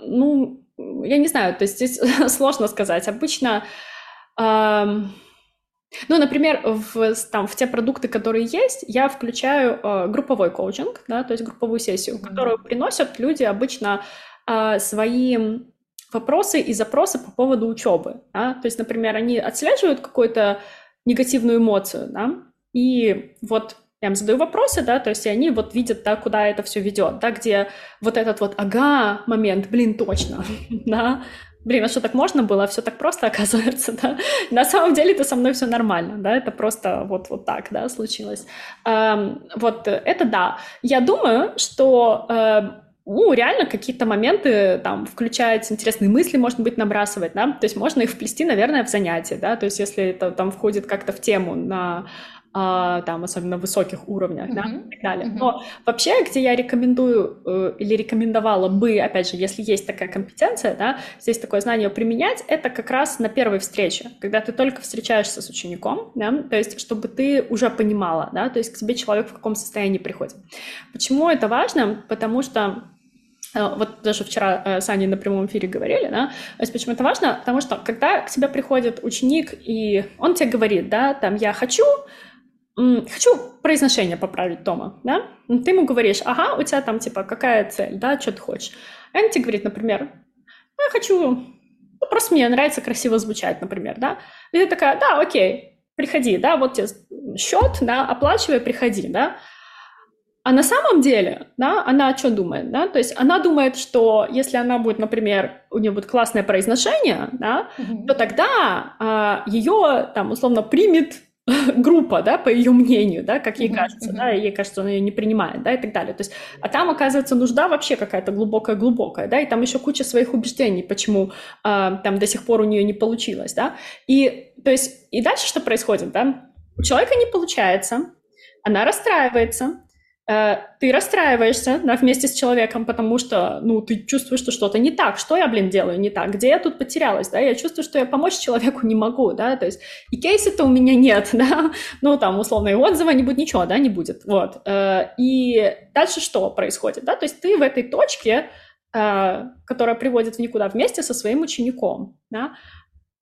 ну, я не знаю, то есть здесь сложно сказать. Обычно... Ну, например, в те продукты, которые есть, я включаю групповой коучинг, да, то есть групповую сессию, которую приносят люди обычно свои вопросы и запросы по поводу учебы. Да, то есть, например, они отслеживают какую-то негативную эмоцию, да, и вот я им задаю вопросы, да, то есть и они вот видят, да, куда это все ведет, да, где вот этот вот «ага» момент, блин, точно, да, блин, а что, так можно было? Все так просто, оказывается, да? На самом деле это со мной все нормально, да? Это просто вот так, да, случилось. Вот это да. Я думаю, что, ну, реально какие-то моменты там включать, интересные мысли, может быть, набрасывать, да? То есть можно их вплести, наверное, в занятия, да? То есть если это там входит как-то в тему на... там, особенно высоких уровнях, да, и так далее. Но вообще, где я рекомендую или рекомендовала бы, опять же, если есть такая компетенция, да, здесь такое знание применять, это как раз на первой встрече, когда ты только встречаешься с учеником, да, то есть, чтобы ты уже понимала, да, то есть, к тебе человек в каком состоянии приходит. Почему это важно? Потому что вот даже вчера с Аней на прямом эфире говорили, да, то есть почему это важно? Потому что, когда к тебе приходит ученик, и он тебе говорит, да, там, я хочу произношение поправить дома, да, ты ему говоришь, ага, у тебя там, типа, какая цель, да, что ты хочешь, а он тебе говорит, например, я хочу, ну, просто мне нравится красиво звучать, например, да, и ты такая, да, окей, приходи, да, вот тебе счет, да, оплачивай, приходи, да, А на самом деле, да, она что думает, да? То есть она думает, что если она будет, например, у нее будет классное произношение, да, то тогда ее там условно примет группа, да, по ее мнению, да, как ей кажется, да, ей кажется, он ее не принимает, да, и так далее. То есть, а там, оказывается, нужда вообще какая-то глубокая-глубокая, да, и там еще куча своих убеждений, почему там до сих пор у нее не получилось, да. И, то есть, и дальше что происходит, да? У человека не получается, она расстраивается, ты расстраиваешься, да, вместе с человеком, потому что, ну, ты чувствуешь, что что-то не так, что я, блин, делаю не так, где я тут потерялась, да, я чувствую, что я помочь человеку не могу, да, то есть и кейса-то у меня нет, да, ну, там, условно, и отзыва не будет, ничего, да, не будет, вот, и дальше что происходит, да, то есть ты в этой точке, которая приводит в никуда, вместе со своим учеником, да,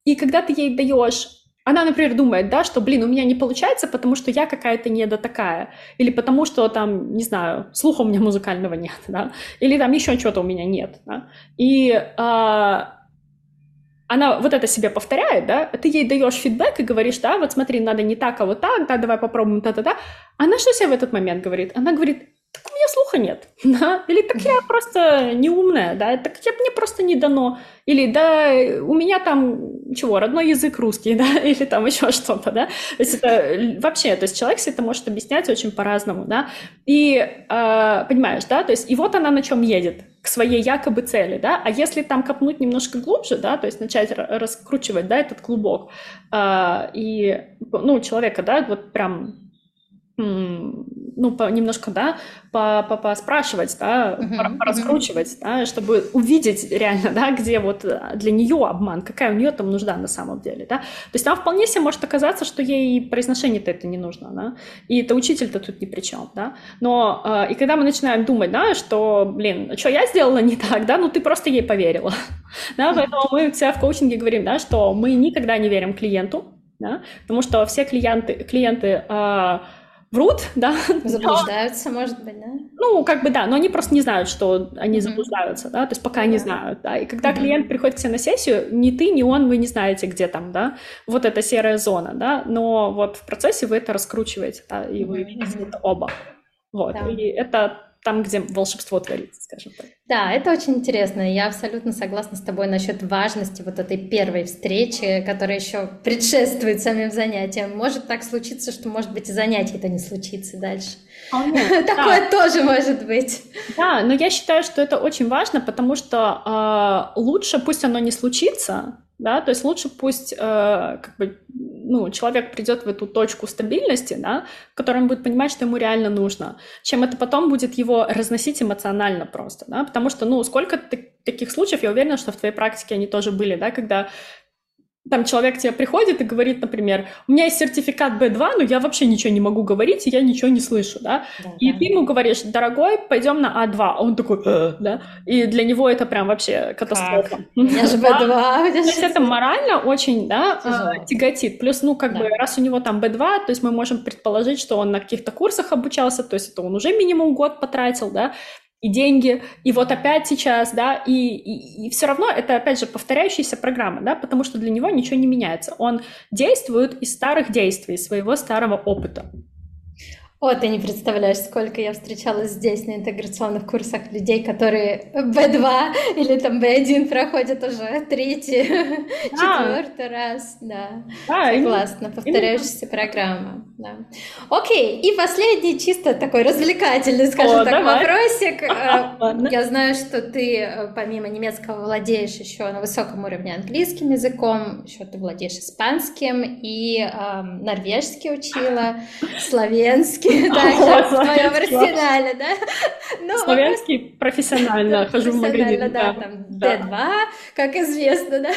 и когда ты ей даешь. Она, например, думает, да, что, блин, у меня не получается, потому что я какая-то недотакая, или потому что там, не знаю, слуха у меня музыкального нет, да, или там еще что-то у меня нет, да, и она вот это себе повторяет, да, ты ей даешь фидбэк и говоришь, да, вот смотри, надо не так, а вот так, да, давай попробуем, да-да-да, она что себе в этот момент говорит? Она говорит, так у меня слуха нет, да? Или так я просто не умная, да, так я, мне просто не дано, или да, у меня там, чего, родной язык русский, да, или там еще что-то, да, то есть это вообще, то есть человек себе это может объяснять очень по-разному, да, и, понимаешь, да, то есть и вот она на чем едет, к своей якобы цели, да, а если там копнуть немножко глубже, да, то есть начать раскручивать, да, этот клубок, и, ну, человека, да, вот прям... ну, немножко, да, поспрашивать, да, раскручивать, да, чтобы увидеть реально, да, где вот для нее обман, какая у нее там нужда на самом деле, да. То есть там вполне себе может оказаться, что ей произношение-то это не нужно, да, и это учитель-то тут ни при чем, да. Но и когда мы начинаем думать, да, что, блин, что я сделала не так, да, ну ты просто ей поверила, да, поэтому мы всегда в коучинге говорим, да, что мы никогда не верим клиенту, да, потому что все клиенты врут, да. Заблуждаются, но, может быть, да? Ну, как бы да, но они просто не знают, что они заблуждаются, да, то есть пока не знают, да. И когда клиент приходит к себе на сессию, ни ты, ни он, вы не знаете, где там, да, вот эта серая зона, да, но вот в процессе вы это раскручиваете, да, и вы видите это оба. Вот, да. И это... там, где волшебство творится, скажем так. Да, это очень интересно. Я абсолютно согласна с тобой насчет важности вот этой первой встречи, которая еще предшествует самим занятиям. Может так случиться, что, может быть, и занятий-то не случится дальше. Такое тоже может быть. Да, но я считаю, что это очень важно, потому что лучше пусть оно не случится, да, то есть лучше пусть как бы, ну, человек придет в эту точку стабильности, да, в которой он будет понимать, что ему реально нужно, чем это потом будет его разносить эмоционально просто, да, потому что, ну, сколько таких случаев, я уверена, что в твоей практике они тоже были, да, когда там человек к тебе приходит и говорит, например, у меня есть сертификат B2, но я вообще ничего не могу говорить, и я ничего не слышу, да? Да, и ты ему говоришь, дорогой, пойдем на А2, а он такой, да? И для него это прям вообще катастрофа. У меня же B2. То есть это морально очень, да, тяготит. Плюс, ну, как бы, раз у него там B2, то есть мы можем предположить, что он на каких-то курсах обучался, то есть это он уже минимум год потратил, да? И деньги, и вот опять сейчас, да, и все равно это, опять же, повторяющаяся программа, да, потому что для него ничего не меняется. Он действует из старых действий, своего старого опыта. О, ты не представляешь, сколько я встречалась здесь на интеграционных курсах людей, которые B2 или там B1 проходят уже третий, четвертый раз, да. Согласна, повторяющаяся программа. Да. Окей, и последний чисто такой развлекательный, скажем так, вопросик. Я знаю, что ты помимо немецкого владеешь еще на высоком уровне английским языком, еще ты владеешь испанским и норвежский учила, словенский. Да, в твоем арсенале, да? Ну, словенский вопрос... профессионально, хожу в магазин. Да, там D2, как известно, да?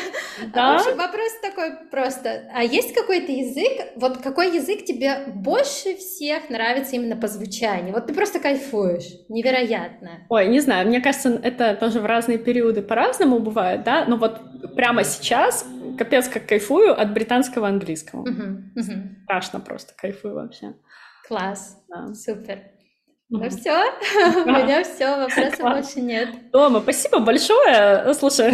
Да. В общем, вопрос такой просто. А есть какой-то язык, вот какой язык тебе больше всех нравится именно по звучанию? Вот ты просто кайфуешь, невероятно. Ой, не знаю, мне кажется, это тоже в разные периоды по-разному бывает, да? Но вот прямо сейчас капец как кайфую от британского английского. Страшно просто, кайфую вообще. Класс, да. Супер. Ну все, у меня все, вопросов больше нет. Дома, спасибо большое. Слушай,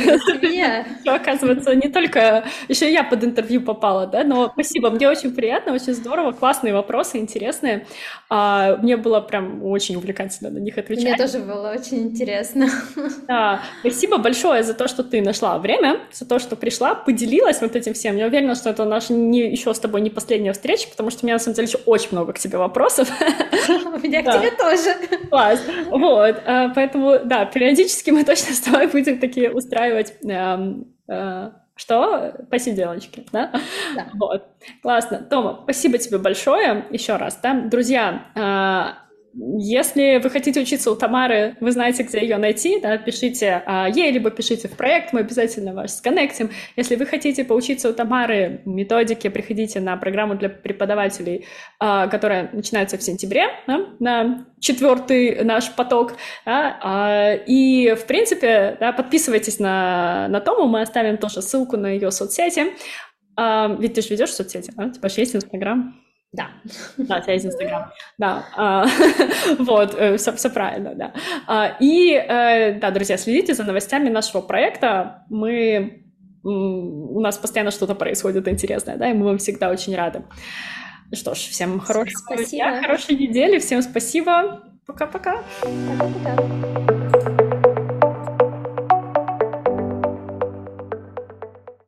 оказывается, не только еще я под интервью попала, да, но спасибо, мне очень приятно, очень здорово, классные вопросы, интересные. Мне было прям очень увлекательно на них отвечать. Мне тоже было очень интересно. Да, спасибо большое за то, что ты нашла время, за то, что пришла, поделилась вот этим всем. Я уверена, что это наша еще с тобой не последняя встреча, потому что у меня на самом деле еще очень много к тебе вопросов. У меня к тебе тоже. Класс. Вот. Поэтому, да, периодически мы точно с тобой будем такие устраивать, что? Посиделочки, да? Да. Вот. Классно. Тома, спасибо тебе большое еще раз, да? Друзья, если вы хотите учиться у Тамары, вы знаете, где ее найти, да, пишите ей, либо пишите в проект, мы обязательно вас сконнектим. Если вы хотите поучиться у Тамары методике, приходите на программу для преподавателей, которая начинается в сентябре, да, на 4-й наш поток. Да, и, в принципе, да, подписывайтесь на Тому, мы оставим тоже ссылку на ее соцсети. Ведь ты же ведешь соцсети, да? У тебя же есть Instagram. Да, да, у тебя есть Инстаграм, да, вот, все правильно, да. И, да, друзья, следите за новостями нашего проекта, у нас постоянно что-то происходит интересное, да, и мы вам всегда очень рады. Что ж, всем хорошего дня, хорошей недели, всем спасибо, пока-пока. Пока-пока.